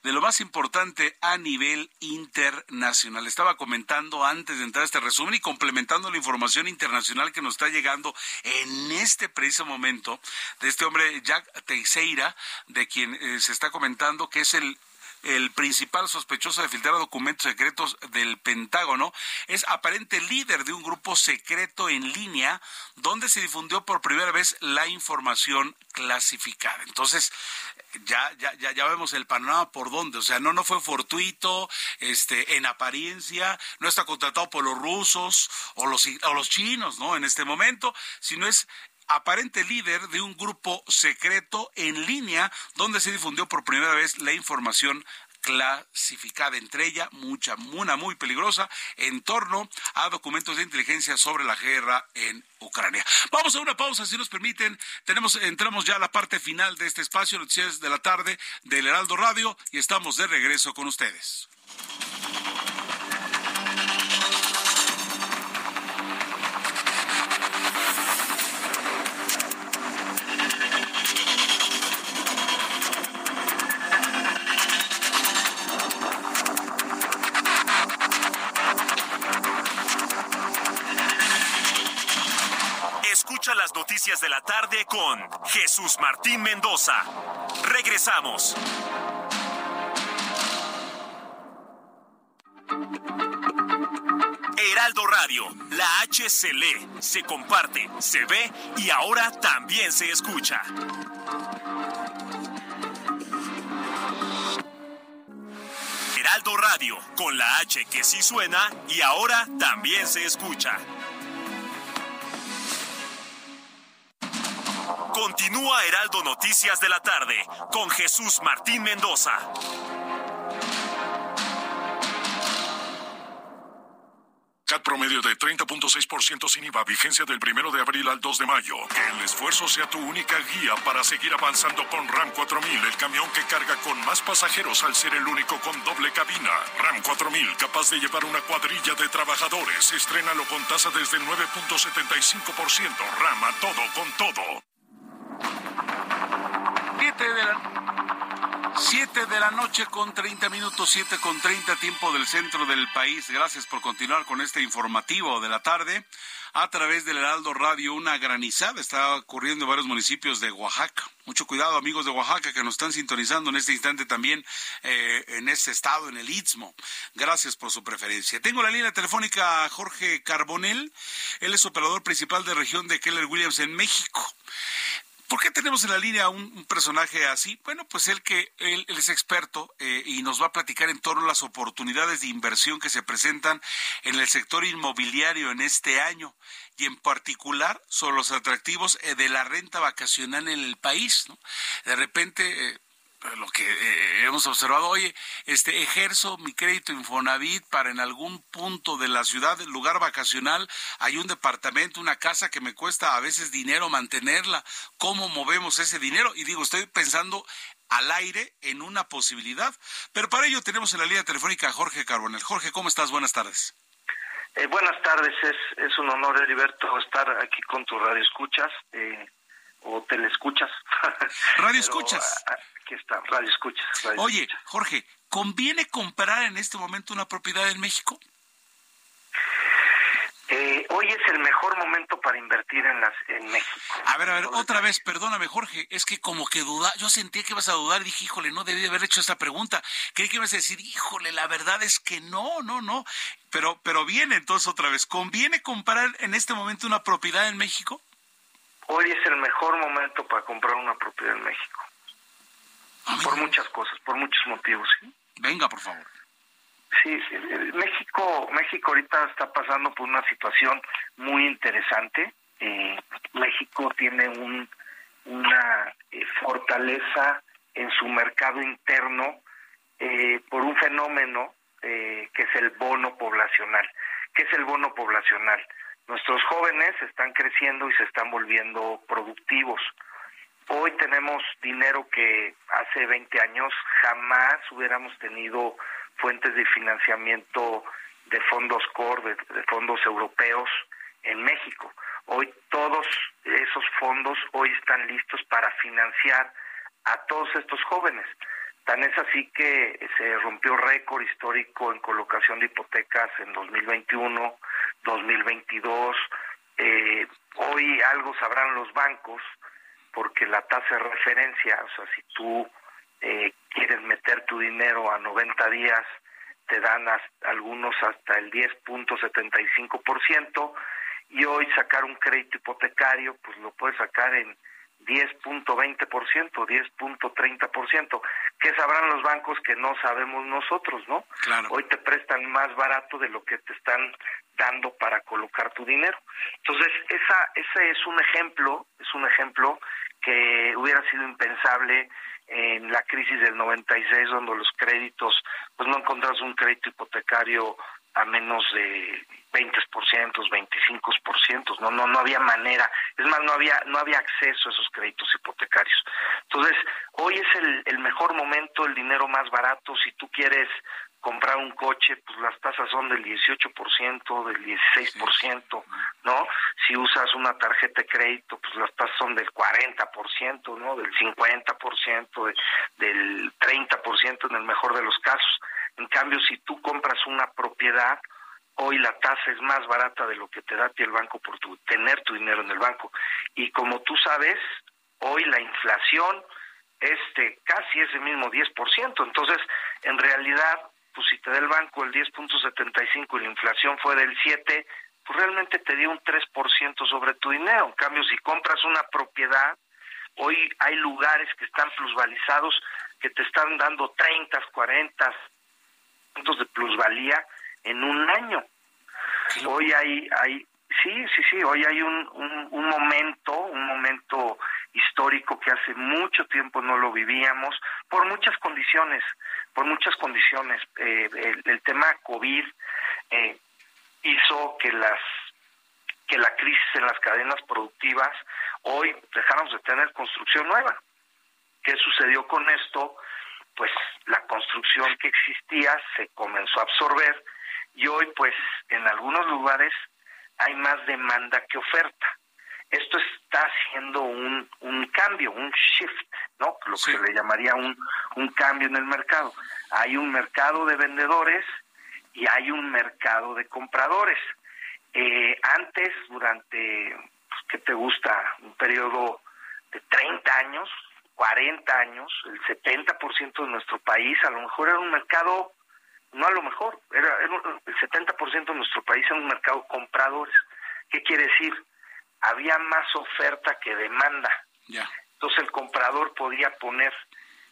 lo más importante a nivel internacional. Estaba comentando antes de entrar a este resumen y complementando la información internacional que nos está llegando en este preciso momento de este hombre Jack Teixeira, de quien se está comentando que es el principal sospechoso de filtrar documentos secretos del Pentágono. Es aparente líder de un grupo secreto en línea donde se difundió por primera vez la información clasificada. Entonces, ya vemos el panorama por dónde. O sea, no fue fortuito, en apariencia, no está contratado por los rusos o los chinos, ¿no? En este momento, sino es aparente líder de un grupo secreto en línea donde se difundió por primera vez la información clasificada, entre ella una muy peligrosa, en torno a documentos de inteligencia sobre la guerra en Ucrania. Vamos a una pausa, si nos permiten. Entramos ya a la parte final de este espacio, Noticias de la Tarde del Heraldo Radio, y estamos de regreso con ustedes. Escucha las noticias de la tarde con Jesús Martín Mendoza. Regresamos. Heraldo Radio, la H se lee, se comparte, se ve y ahora también se escucha. Heraldo Radio, con la H que sí suena y ahora también se escucha. Continúa Heraldo Noticias de la Tarde con Jesús Martín Mendoza. CAT promedio de 30.6% sin IVA, vigencia del 1 de abril al 2 de mayo. Que el esfuerzo sea tu única guía para seguir avanzando con RAM 4000, el camión que carga con más pasajeros al ser el único con doble cabina. RAM 4000, capaz de llevar una cuadrilla de trabajadores. Estrénalo con tasa desde el 9.75%. RAM a todo con todo. 7:30 p.m, 7:30 tiempo del centro del país. Gracias por continuar con este informativo de la tarde a través del Heraldo Radio. Una granizada está ocurriendo en varios municipios de Oaxaca. Mucho cuidado, amigos de Oaxaca, que nos están sintonizando en este instante también en este estado, en el Istmo. Gracias por su preferencia. Tengo la línea telefónica a Jorge Carbonell. Él es operador principal de región de Keller Williams en México. ¿Por qué tenemos en la línea un personaje así? Bueno, pues él es experto y nos va a platicar en torno a las oportunidades de inversión que se presentan en el sector inmobiliario en este año y en particular sobre los atractivos de la renta vacacional en el país, ¿no? De repente lo que hemos observado. Oye, ejerzo mi crédito Infonavit para en algún punto de la ciudad, el lugar vacacional, hay un departamento, una casa que me cuesta a veces dinero mantenerla. ¿Cómo movemos ese dinero? Y digo, estoy pensando al aire en una posibilidad, pero para ello tenemos en la línea telefónica a Jorge Carbonel. Jorge, ¿cómo estás? Buenas tardes. Buenas tardes, es un honor, Heriberto, estar aquí con tu radio escuchas, o telescuchas. Radio escuchas. Aquí está, radio escuchas. Oye, Jorge, ¿conviene comprar en este momento una propiedad en México? Hoy es el mejor momento para invertir en México. A ver, otra vez, perdóname, Jorge, es que como que duda, yo sentía que ibas a dudar, dije, híjole, no debí de haber hecho esta pregunta. Creí que ibas a decir, híjole, la verdad es que no. Pero bien, entonces otra vez, ¿conviene comprar en este momento una propiedad en México? Hoy es el mejor momento para comprar una propiedad en México. Por muchas cosas, por muchos motivos, ¿sí? Venga, por favor. Sí, México ahorita está pasando por una situación muy interesante. México tiene una fortaleza en su mercado interno por un fenómeno que es el bono poblacional. ¿Qué es el bono poblacional? Nuestros jóvenes están creciendo y se están volviendo productivos. Hoy tenemos dinero que hace 20 años jamás hubiéramos tenido, fuentes de financiamiento de fondos core, de fondos europeos en México. Hoy todos esos fondos hoy están listos para financiar a todos estos jóvenes. Tan es así que se rompió récord histórico en colocación de hipotecas en 2021, 2022. Hoy algo sabrán los bancos, porque la tasa de referencia, o sea, si tú quieres meter tu dinero a 90 días, te dan algunos hasta el 10.75%, y hoy sacar un crédito hipotecario, pues lo puedes sacar en 10.20%, 10.30%. ¿Qué sabrán los bancos que no sabemos nosotros, no? Claro. Hoy te prestan más barato de lo que te están dando para colocar tu dinero. Entonces, ese es un ejemplo que hubiera sido impensable en la crisis del 96, donde los créditos, pues no encontrás un crédito hipotecario a menos de 20%, 25%, no había manera, es más, no había acceso a esos créditos hipotecarios. Entonces, hoy es el mejor momento, el dinero más barato. Si tú quieres comprar un coche, pues las tasas son del 18%, del 16%, ¿no? Si usas una tarjeta de crédito, pues las tasas son del 40%, ¿no? Del 50%, del 30% en el mejor de los casos. En cambio, si tú compras una propiedad, hoy la tasa es más barata de lo que te da a ti el banco por tener tu dinero en el banco. Y como tú sabes, hoy la inflación es casi ese mismo 10%. Entonces, en realidad, pues si te da el banco el 10.75 y la inflación fue del 7, pues realmente te dio un 3% sobre tu dinero. En cambio, si compras una propiedad, hoy hay lugares que están plusvalizados que te están dando 30, 40 puntos de plusvalía en un año. Hoy hay un momento histórico que hace mucho tiempo no lo vivíamos por muchas condiciones. El tema COVID hizo que la crisis en las cadenas productivas hoy dejáramos de tener construcción nueva. ¿Qué sucedió con esto? Pues la construcción que existía se comenzó a absorber y hoy, pues, en algunos lugares hay más demanda que oferta. Esto está haciendo un cambio, un shift, ¿no? Lo que le llamaría un cambio en el mercado. Hay un mercado de vendedores y hay un mercado de compradores. Antes, durante, pues, ¿qué te gusta? Un periodo de 30 años, 40 años, el 70% de nuestro país a lo mejor era un mercado, el 70% de nuestro país era un mercado de compradores. ¿Qué quiere decir? Había más oferta que demanda. Ya. Entonces el comprador podía poner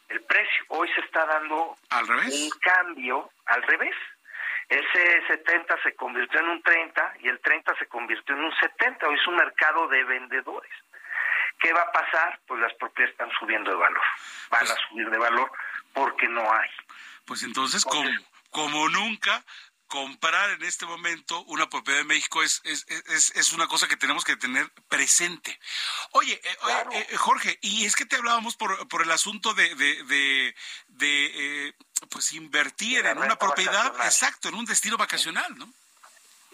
el precio. Hoy se está dando ¿al revés? Un cambio al revés. Ese 70 se convirtió en un 30 y el 30 se convirtió en un 70. Hoy es un mercado de vendedores. ¿Qué va a pasar? Pues las propiedades están subiendo de valor, van a subir de valor porque no hay. Pues entonces, como nunca, comprar en este momento una propiedad de México es una cosa que tenemos que tener presente. Oye, claro. Jorge, y es que te hablábamos por el asunto de pues invertir en una propiedad, vacacional. Exacto, en un destino vacacional, ¿no?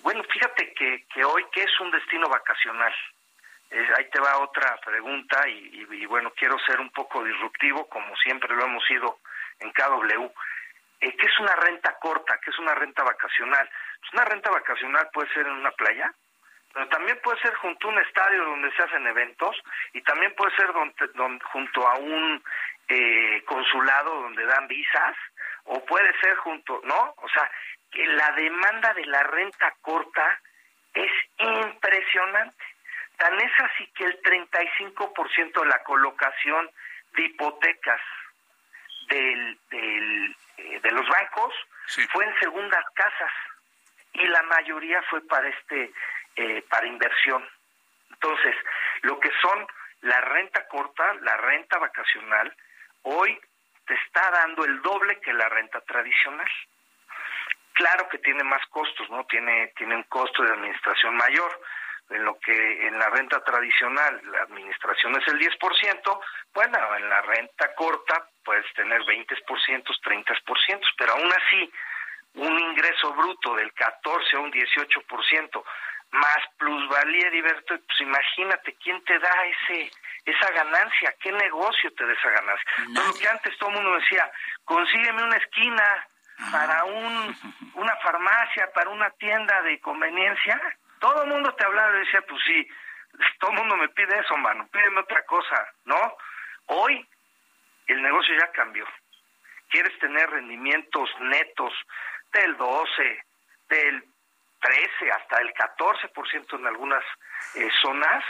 Bueno, fíjate que hoy, ¿qué es un destino vacacional? Ahí te va otra pregunta y bueno, quiero ser un poco disruptivo, como siempre lo hemos sido en KW. ¿Qué es una renta corta? ¿Qué es una renta vacacional? Pues una renta vacacional puede ser en una playa, pero también puede ser junto a un estadio donde se hacen eventos y también puede ser junto a un consulado donde dan visas o puede ser junto, ¿no? O sea, que la demanda de la renta corta es impresionante. Tan es así que el 35% de la colocación de hipotecas de los bancos fue en segundas casas y la mayoría fue para inversión. Entonces, lo que son la renta corta, la renta vacacional, hoy te está dando el doble que la renta tradicional. Claro que tiene más costos, ¿no? Tiene un costo de administración mayor. En lo que en la renta tradicional la administración es el 10%, bueno, en la renta corta puedes tener 20%, 30%, pero aún así un ingreso bruto del 14 a un 18% más plusvalía, pues imagínate quién te da esa ganancia, qué negocio te da esa ganancia. Pero lo que antes todo el mundo decía, consígueme una esquina para una farmacia, para una tienda de conveniencia. Todo el mundo te hablaba y decía, pues sí, todo el mundo me pide eso, mano, pídeme otra cosa, ¿no? Hoy el negocio ya cambió. Quieres tener rendimientos netos del 12, del 13, hasta el 14% en algunas zonas,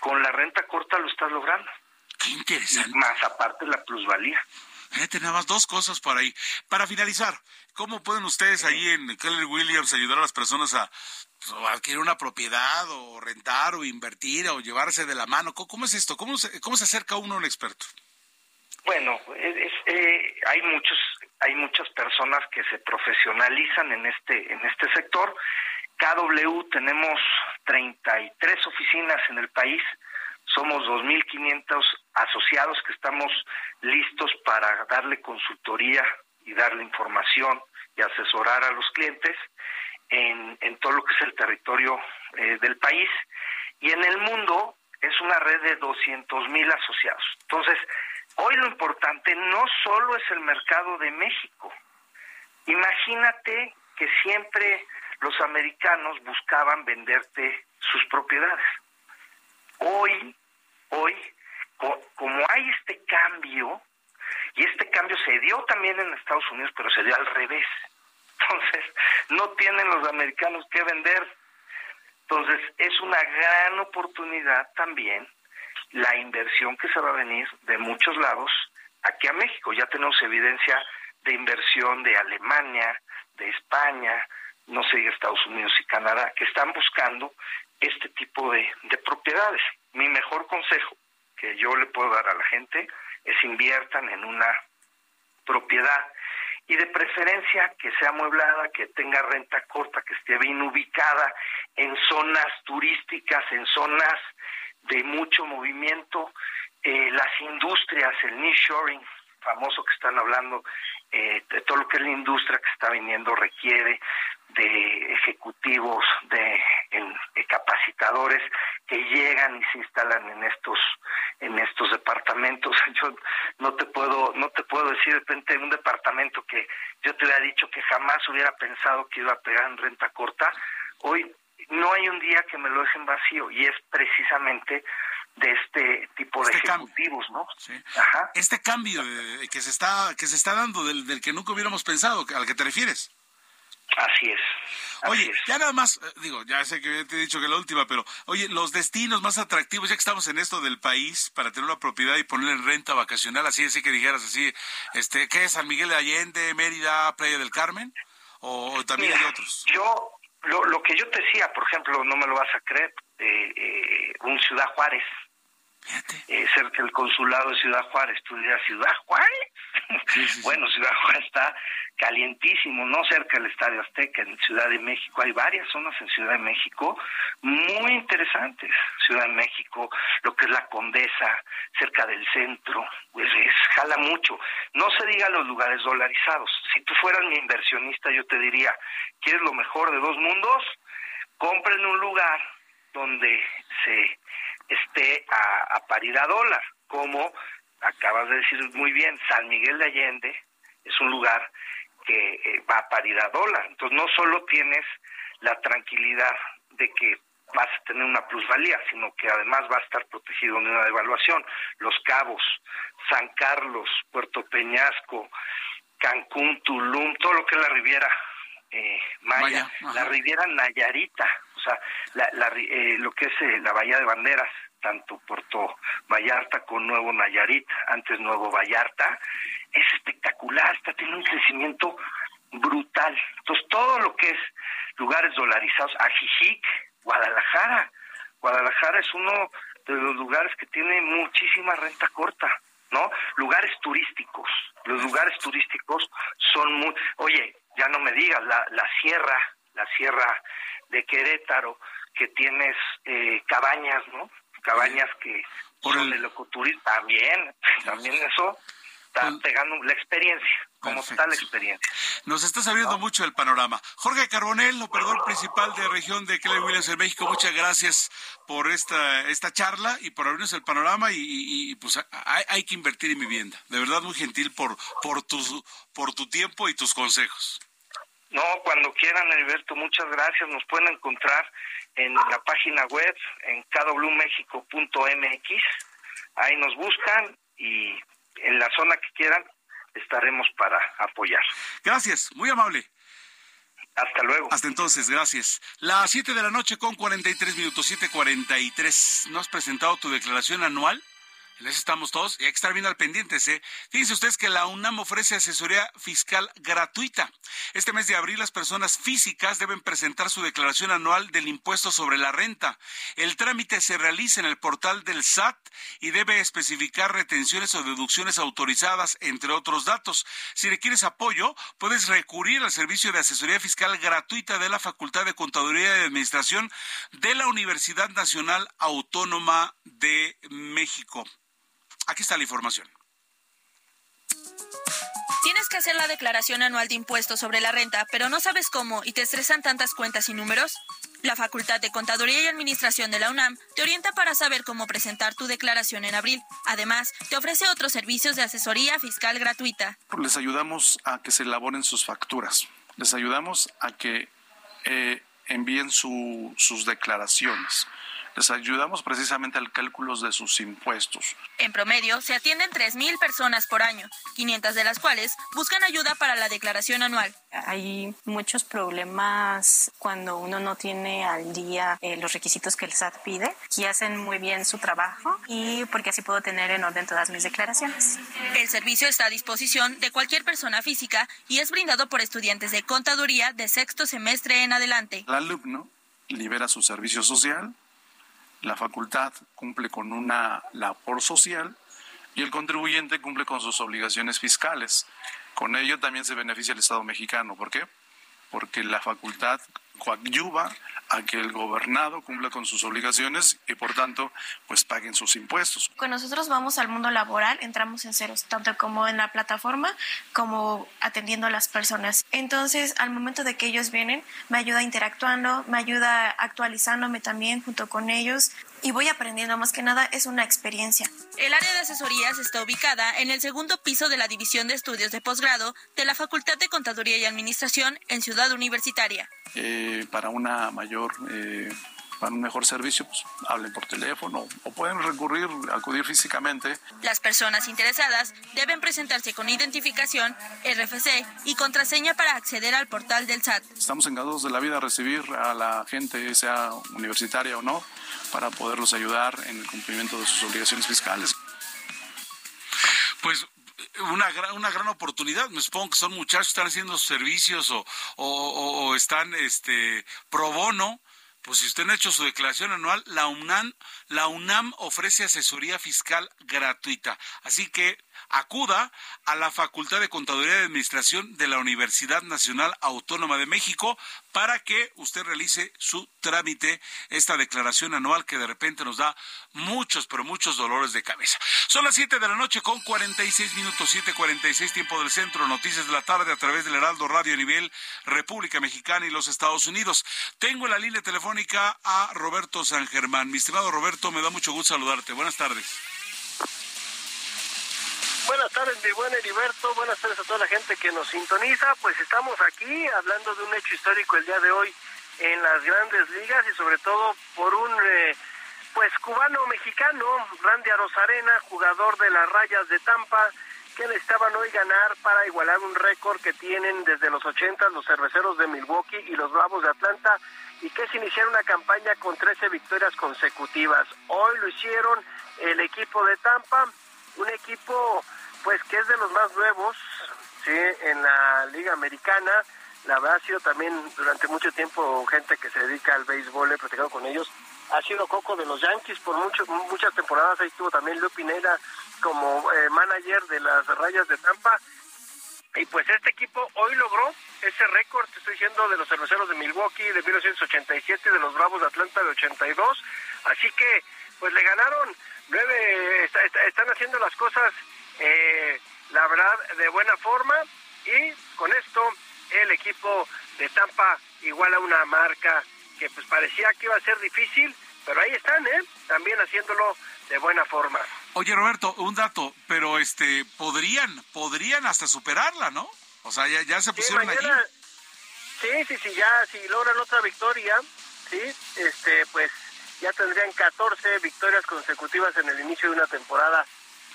con la renta corta lo estás logrando. Qué interesante. Más aparte la plusvalía. Fíjate, nada más dos cosas por ahí. Para finalizar, ¿cómo pueden ustedes ahí en Keller Williams ayudar a las personas a adquirir una propiedad o rentar o invertir o llevarse de la mano? ¿Cómo es esto? ¿Cómo se acerca uno a un experto? Bueno, hay muchas personas que se profesionalizan en este sector. KW tenemos 33 oficinas en el país. Somos 2.500 asociados que estamos listos para darle consultoría y darle información y asesorar a los clientes en todo lo que es el territorio del país. Y en el mundo es una red de 200.000 asociados. Entonces, hoy lo importante no solo es el mercado de México. Imagínate que siempre los americanos buscaban venderte sus propiedades. Hoy, como hay este cambio, y este cambio se dio también en Estados Unidos, pero se dio al revés. Entonces, no tienen los americanos que vender. Entonces, es una gran oportunidad también la inversión que se va a venir de muchos lados aquí a México. Ya tenemos evidencia de inversión de Alemania, de España, no sé, Estados Unidos y Canadá, que están buscando este tipo de propiedades. Mi mejor consejo que yo le puedo dar a la gente es inviertan en una propiedad y de preferencia que sea amueblada, que tenga renta corta, que esté bien ubicada en zonas turísticas, en zonas de mucho movimiento, las industrias, el nearshoring famoso que están hablando, de todo lo que es la industria que está viniendo requiere de ejecutivos, de capacitadores que llegan y se instalan en estos departamentos. Yo no te puedo decir de repente un departamento que yo te hubiera dicho que jamás hubiera pensado que iba a pegar en renta corta. Hoy no hay un día que me lo dejen vacío y es precisamente de este tipo de ejecutivos, cambio, ¿no? Sí. Ajá. Este cambio que se está dando del que nunca hubiéramos pensado, al que te refieres. Así es. Oye, ya nada más, digo, ya sé que te he dicho que la última, pero oye, los destinos más atractivos, ya que estamos en esto del país, para tener una propiedad y poner en renta vacacional, así que dijeras así, ¿qué es? San Miguel de Allende, Mérida, Playa del Carmen, o también mira, hay otros. Yo, lo que yo te decía, por ejemplo, no me lo vas a creer, un Ciudad Juárez, Cerca del consulado de Ciudad Juárez. Tú dirás, ¿Ciudad Juárez? Sí. Bueno, Ciudad Juárez está calientísimo, no cerca del Estadio Azteca, en Ciudad de México. Hay varias zonas en Ciudad de México muy interesantes. Ciudad de México, lo que es la Condesa, cerca del centro, pues jala mucho. No se diga los lugares dolarizados. Si tú fueras mi inversionista, yo te diría, ¿quieres lo mejor de dos mundos? Compren un lugar donde se esté a paridad dólar, como acabas de decir muy bien. San Miguel de Allende es un lugar que va a paridad dólar, entonces no solo tienes la tranquilidad de que vas a tener una plusvalía, sino que además va a estar protegido de una devaluación. Los Cabos, San Carlos, Puerto Peñasco, Cancún, Tulum, todo lo que es la Riviera Maya, la Riviera Nayarita, o sea, lo que es la Bahía de Banderas, tanto Puerto Vallarta con Nuevo Nayarit, antes Nuevo Vallarta, es espectacular, está teniendo un crecimiento brutal. Entonces, todo lo que es lugares dolarizados, Ajijic, Guadalajara es uno de los lugares que tiene muchísima renta corta, ¿no? Lugares turísticos, los lugares turísticos son muy... Oye, ya no me digas, la sierra de Querétaro, que tienes cabañas, ¿no? Cabañas que son de locoturismo, también eso está pegando la experiencia, como está la experiencia. Nos estás abriendo mucho el panorama. Jorge Carbonell, operador principal de región de Keller Williams en México, muchas gracias por esta charla y por abrirnos el panorama, y pues hay que invertir en vivienda. De verdad, muy gentil por tu tiempo y tus consejos. No, cuando quieran, Heriberto, muchas gracias. Nos pueden encontrar en la página web, en kwmexico.mx. Ahí nos buscan y en la zona que quieran estaremos para apoyar. Gracias, muy amable. Hasta luego. Hasta entonces, gracias. Las 7:43 p.m, 7:43. ¿No has presentado tu declaración anual? En eso estamos todos y hay que estar bien al pendiente. Fíjense ustedes que la UNAM ofrece asesoría fiscal gratuita. Este mes de abril las personas físicas deben presentar su declaración anual del impuesto sobre la renta. El trámite se realiza en el portal del SAT y debe especificar retenciones o deducciones autorizadas, entre otros datos. Si requieres apoyo, puedes recurrir al servicio de asesoría fiscal gratuita de la Facultad de Contaduría y Administración de la Universidad Nacional Autónoma de México. Aquí está la información. Tienes que hacer la declaración anual de impuestos sobre la renta, pero no sabes cómo y te estresan tantas cuentas y números. La Facultad de Contaduría y Administración de la UNAM te orienta para saber cómo presentar tu declaración en abril. Además, te ofrece otros servicios de asesoría fiscal gratuita. Les ayudamos a que se elaboren sus facturas. Les ayudamos a que envíen sus declaraciones. Les ayudamos precisamente al cálculo de sus impuestos. En promedio, se atienden 3,000 personas por año, 500 de las cuales buscan ayuda para la declaración anual. Hay muchos problemas cuando uno no tiene al día los requisitos que el SAT pide, y hacen muy bien su trabajo, y porque así puedo tener en orden todas mis declaraciones. El servicio está a disposición de cualquier persona física y es brindado por estudiantes de contaduría de sexto semestre en adelante. El alumno libera su servicio social, la facultad cumple con una labor social y el contribuyente cumple con sus obligaciones fiscales. Con ello también se beneficia el Estado mexicano. ¿Por qué? Porque la facultad coadyuva a que el gobernado cumpla con sus obligaciones y por tanto pues paguen sus impuestos. Cuando nosotros vamos al mundo laboral entramos en ceros, tanto como en la plataforma como atendiendo a las personas. Entonces al momento de que ellos vienen me ayuda interactuando, me ayuda actualizándome también junto con ellos. Y voy aprendiendo, más que nada es una experiencia. El área de asesorías está ubicada en el segundo piso de la División de Estudios de Posgrado de la Facultad de Contaduría y Administración en Ciudad Universitaria. Para un mejor servicio, pues, hablen por teléfono o pueden acudir físicamente. Las personas interesadas deben presentarse con identificación, RFC y contraseña para acceder al portal del SAT. Estamos encantados de la vida a recibir a la gente, sea universitaria o no, para poderlos ayudar en el cumplimiento de sus obligaciones fiscales. Pues una gran oportunidad. Me supongo que son muchachos que están haciendo servicios o están pro bono, Pues si usted no ha hecho su declaración anual, la UNAM ofrece asesoría fiscal gratuita. Así que acuda a la Facultad de Contaduría y Administración de la Universidad Nacional Autónoma de México para que usted realice su trámite, esta declaración anual que de repente nos da muchos, pero muchos dolores de cabeza. Son las 7:46 p.m, 7:46 tiempo del centro, noticias de la tarde a través del Heraldo Radio a nivel República Mexicana y los Estados Unidos. Tengo en la línea telefónica a Roberto San Germán. Mi estimado Roberto, me da mucho gusto saludarte. Buenas tardes. Buenas tardes, mi buen Heriberto, buenas tardes a toda la gente que nos sintoniza. Pues estamos aquí hablando de un hecho histórico el día de hoy en las grandes ligas y sobre todo por un cubano-mexicano, Randy Arozarena, jugador de las Rayas de Tampa, que necesitaban hoy ganar para igualar un récord que tienen desde los 80 los Cerveceros de Milwaukee y los Bravos de Atlanta, y que se iniciaron una campaña con 13 victorias consecutivas. Hoy lo hicieron el equipo de Tampa, un equipo pues que es de los más nuevos, sí, en la Liga Americana. La verdad ha sido también durante mucho tiempo gente que se dedica al béisbol, he platicado con ellos. Ha sido coco de los Yankees por muchas temporadas, ahí estuvo también Luis Pineda como manager de las Rayas de Tampa. Y pues este equipo hoy logró ese récord, te estoy diciendo, de los Cerveceros de Milwaukee de 1987 y de los Bravos de Atlanta de 82. Así que pues le ganaron 9, están haciendo las cosas, la verdad, de buena forma, y con esto el equipo de Tampa iguala una marca que pues parecía que iba a ser difícil, pero ahí están, también haciéndolo de buena forma. Oye, Roberto, un dato, pero podrían hasta superarla, ¿no? O sea, ya se pusieron mañana, allí. Sí, ya si logran otra victoria, sí, pues ya tendrían 14 victorias consecutivas en el inicio de una temporada.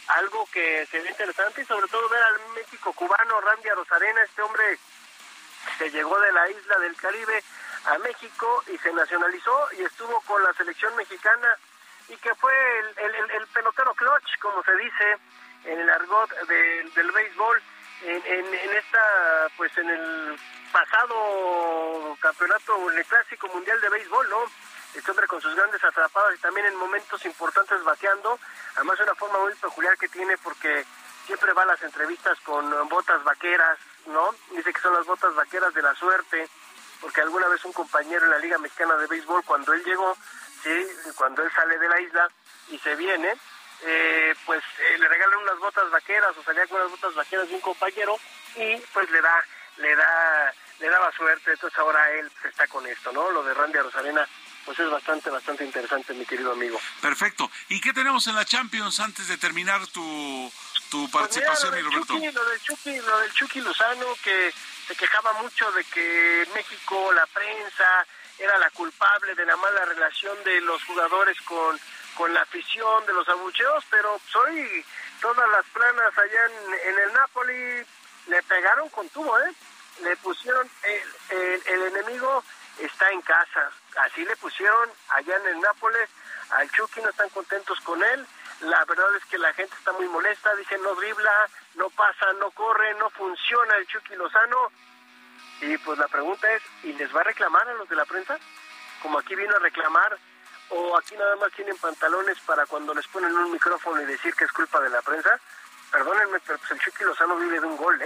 Algo que se ve interesante, y sobre todo ver al México cubano Randy Arozarena, este hombre que llegó de la isla del Caribe a México y se nacionalizó y estuvo con la selección mexicana, y que fue el pelotero clutch, como se dice en el argot del béisbol, en el pasado campeonato, en el Clásico Mundial de Béisbol, ¿no? Este hombre con sus grandes atrapadas y también en momentos importantes bateando, además de una forma muy peculiar que tiene, porque siempre va a las entrevistas con botas vaqueras, ¿no? Dice que son las botas vaqueras de la suerte, porque alguna vez un compañero en la Liga Mexicana de Béisbol, cuando él llegó, ¿sí? Cuando él sale de la isla y se viene, le regalan unas botas vaqueras, o salía con unas botas vaqueras de un compañero, y pues le daba suerte. Entonces ahora él está con esto, ¿no? Lo de Randy Arozarena pues es bastante interesante, mi querido amigo. Perfecto. ¿Y qué tenemos en la Champions antes de terminar tu participación, pues mira, Roberto? Lo del Chucky Lozano, que se quejaba mucho de que México, la prensa, era la culpable de la mala relación de los jugadores con la afición, de los abucheos, pero hoy todas las planas allá en el Napoli le pegaron con tubo, le pusieron el enemigo está en casa. Así le pusieron allá en el Nápoles al Chucky, no están contentos con él. La verdad es que la gente está muy molesta, dicen no dribla, no pasa, no corre, no funciona el Chucky Lozano. Y pues la pregunta es, ¿y les va a reclamar a los de la prensa? Como aquí vino a reclamar, o aquí nada más tienen pantalones para cuando les ponen un micrófono y decir que es culpa de la prensa. Perdónenme, pero pues el Chucky Lozano vive de un gol,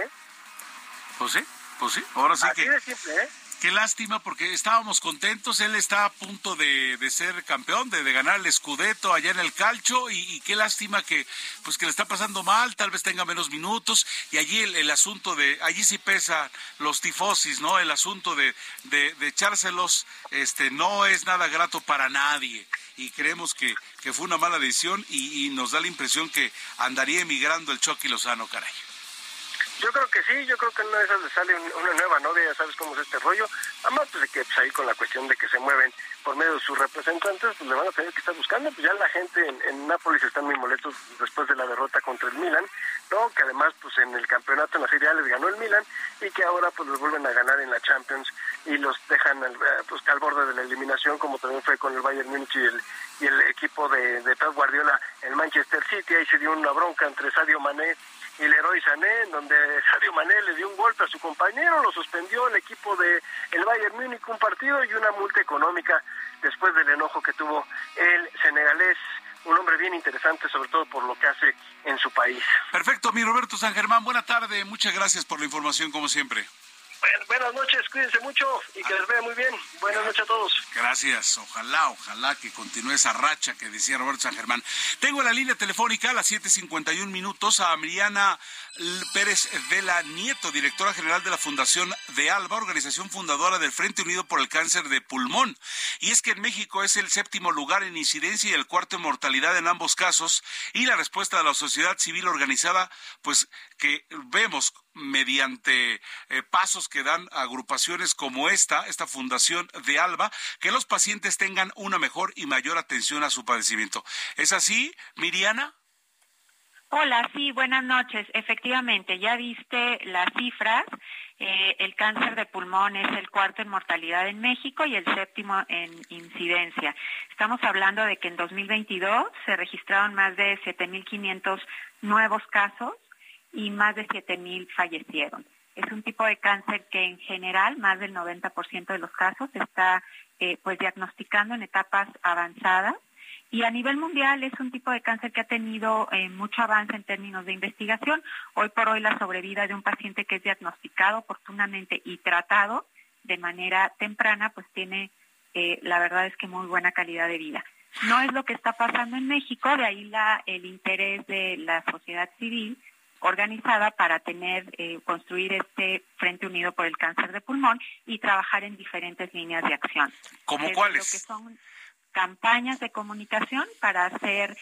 Pues sí, ahora sí. Así que... de simple, Qué lástima, porque estábamos contentos, él está a punto de ser campeón, de ganar el Scudetto allá en el Calcio, y qué lástima que le está pasando mal, tal vez tenga menos minutos, y allí el asunto allí sí pesa los tifosis, ¿no? El asunto de echárselos, no es nada grato para nadie, y creemos que fue una mala decisión, y nos da la impresión que andaría emigrando el Chucky Lozano, caray. Yo creo que sí, yo creo que en una de esas le sale una nueva novia, ya sabes cómo es este rollo. Además, pues ahí con la cuestión de que se mueven por medio de sus representantes, pues le van a tener que estar buscando. Pues ya la gente en Nápoles están muy molestos después de la derrota contra el Milan, ¿no? Que además, pues en el campeonato, en la Serie A les ganó el Milan, y que ahora pues los vuelven a ganar en la Champions y los dejan al borde de la eliminación, como también fue con el Bayern Múnich y el equipo de Pep Guardiola, el Manchester City. Ahí se dio una bronca entre Sadio Mané y Leroy Sané, en donde Sadio Mané le dio un golpe a su compañero, lo suspendió el equipo del Bayern Múnich un partido y una multa económica. después del enojo que tuvo el senegalés, un hombre bien interesante, sobre todo por lo que hace en su país. Perfecto, mi Roberto San Germán, buena tarde, muchas gracias por la información como siempre. Bueno, buenas noches, cuídense mucho y que les vea muy bien. Buenas noches a todos. Gracias, ojalá que continúe esa racha que decía Roberto San Germán. Tengo en la línea telefónica a las 7:51 minutos a Mariana Pérez Vela Nieto, directora general de la Fundación de ALBA, organización fundadora del Frente Unido por el Cáncer de Pulmón. Y es que en México es el 7º lugar en incidencia y el 4º en mortalidad en ambos casos, y la respuesta de la sociedad civil organizada, pues que vemos mediante pasos que dan agrupaciones como esta Fundación de ALBA, que los pacientes tengan una mejor y mayor atención a su padecimiento. ¿Es así, Miriana? Hola, sí, buenas noches. Efectivamente, ya viste las cifras. El cáncer de pulmón es el 4º en mortalidad en México y el 7º en incidencia. Estamos hablando de que en 2022 se registraron más de 7,500 nuevos casos y más de 7,000 fallecieron. Es un tipo de cáncer que en general más del 90% de los casos está diagnosticando en etapas avanzadas, y a nivel mundial es un tipo de cáncer que ha tenido mucho avance en términos de investigación. Hoy por hoy la sobrevida de un paciente que es diagnosticado oportunamente y tratado de manera temprana pues tiene la verdad es que muy buena calidad de vida. No es lo que está pasando en México, de ahí el interés de la sociedad civil organizada para construir este Frente Unido por el Cáncer de Pulmón y trabajar en diferentes líneas de acción. ¿Cómo cuáles? Lo que son campañas de comunicación para hacer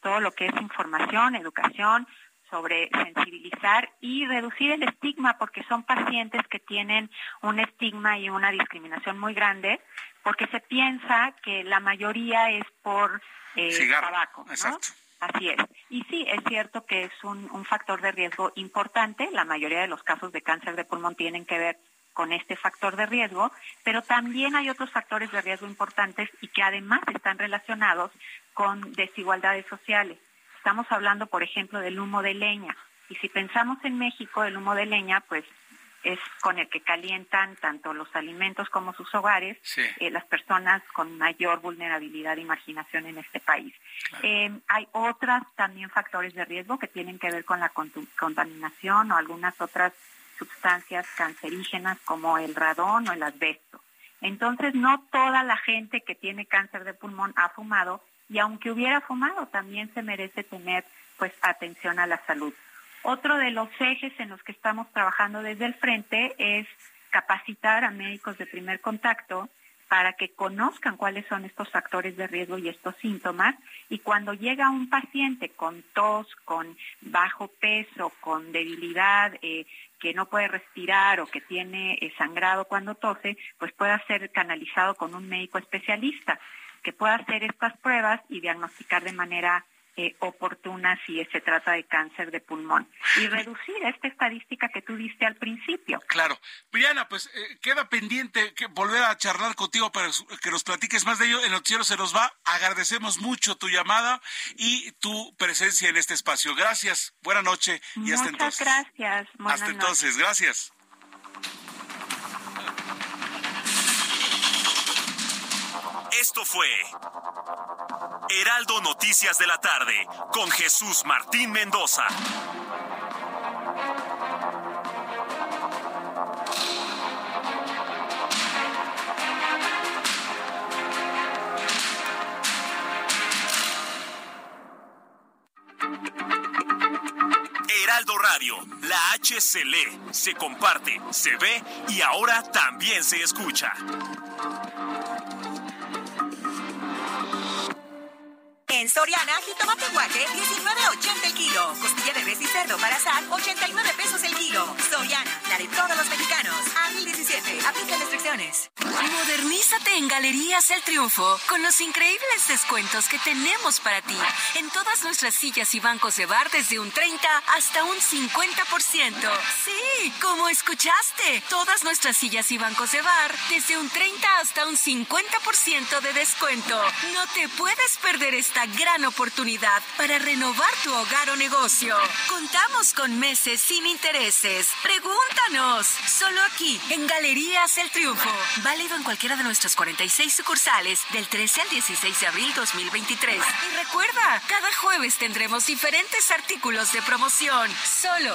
todo lo que es información, educación, sobre sensibilizar y reducir el estigma, porque son pacientes que tienen un estigma y una discriminación muy grande, porque se piensa que la mayoría es por tabaco, ¿no? Exacto. Así es. Y sí, es cierto que es un factor de riesgo importante. La mayoría de los casos de cáncer de pulmón tienen que ver con este factor de riesgo, pero también hay otros factores de riesgo importantes y que además están relacionados con desigualdades sociales. Estamos hablando, por ejemplo, del humo de leña. Y si pensamos en México, el humo de leña, pues es con el que calientan tanto los alimentos como sus hogares, sí, las personas con mayor vulnerabilidad y marginación en este país. Claro. Hay otras también factores de riesgo que tienen que ver con la contaminación o algunas otras sustancias cancerígenas como el radón o el asbesto. Entonces, no toda la gente que tiene cáncer de pulmón ha fumado, y aunque hubiera fumado, también se merece tener pues atención a la salud. Otro de los ejes en los que estamos trabajando desde el frente es capacitar a médicos de primer contacto para que conozcan cuáles son estos factores de riesgo y estos síntomas, y cuando llega un paciente con tos, con bajo peso, con debilidad, que no puede respirar o que tiene sangrado cuando tose, pues pueda ser canalizado con un médico especialista que pueda hacer estas pruebas y diagnosticar de manera oportuna si se trata de cáncer de pulmón y reducir esta estadística que tú diste al principio. Claro. Briana, pues queda pendiente que volver a charlar contigo para que nos platiques más de ello. El noticiero se nos va. Agradecemos mucho tu llamada y tu presencia en este espacio. Gracias. Buena noche y hasta entonces. Muchas gracias. Buenas hasta entonces. Noche. Gracias. Esto fue Heraldo Noticias de la Tarde, con Jesús Martín Mendoza. Heraldo Radio, la H se lee, se comparte, se ve y ahora también se escucha. En Soriana, jitomate guaje, $19.80 el kilo. Costilla de res y cerdo para asar, $89 el kilo. Soriana, la de todos los mexicanos. A 1017, aplica restricciones. Modernízate en Galerías El Triunfo, con los increíbles descuentos que tenemos para ti. En todas nuestras sillas y bancos de bar, desde un 30 hasta un 50%. Sí, como escuchaste, todas nuestras sillas y bancos de bar, desde un 30 hasta un 50% de descuento. No te puedes perder esta gran oportunidad para renovar tu hogar o negocio. Contamos con meses sin intereses. Pregúntanos. Solo aquí, en Galerías El Triunfo. Válido en cualquiera de nuestras 46 sucursales del 13 al 16 de abril 2023. Y recuerda, cada jueves tendremos diferentes artículos de promoción. Solo.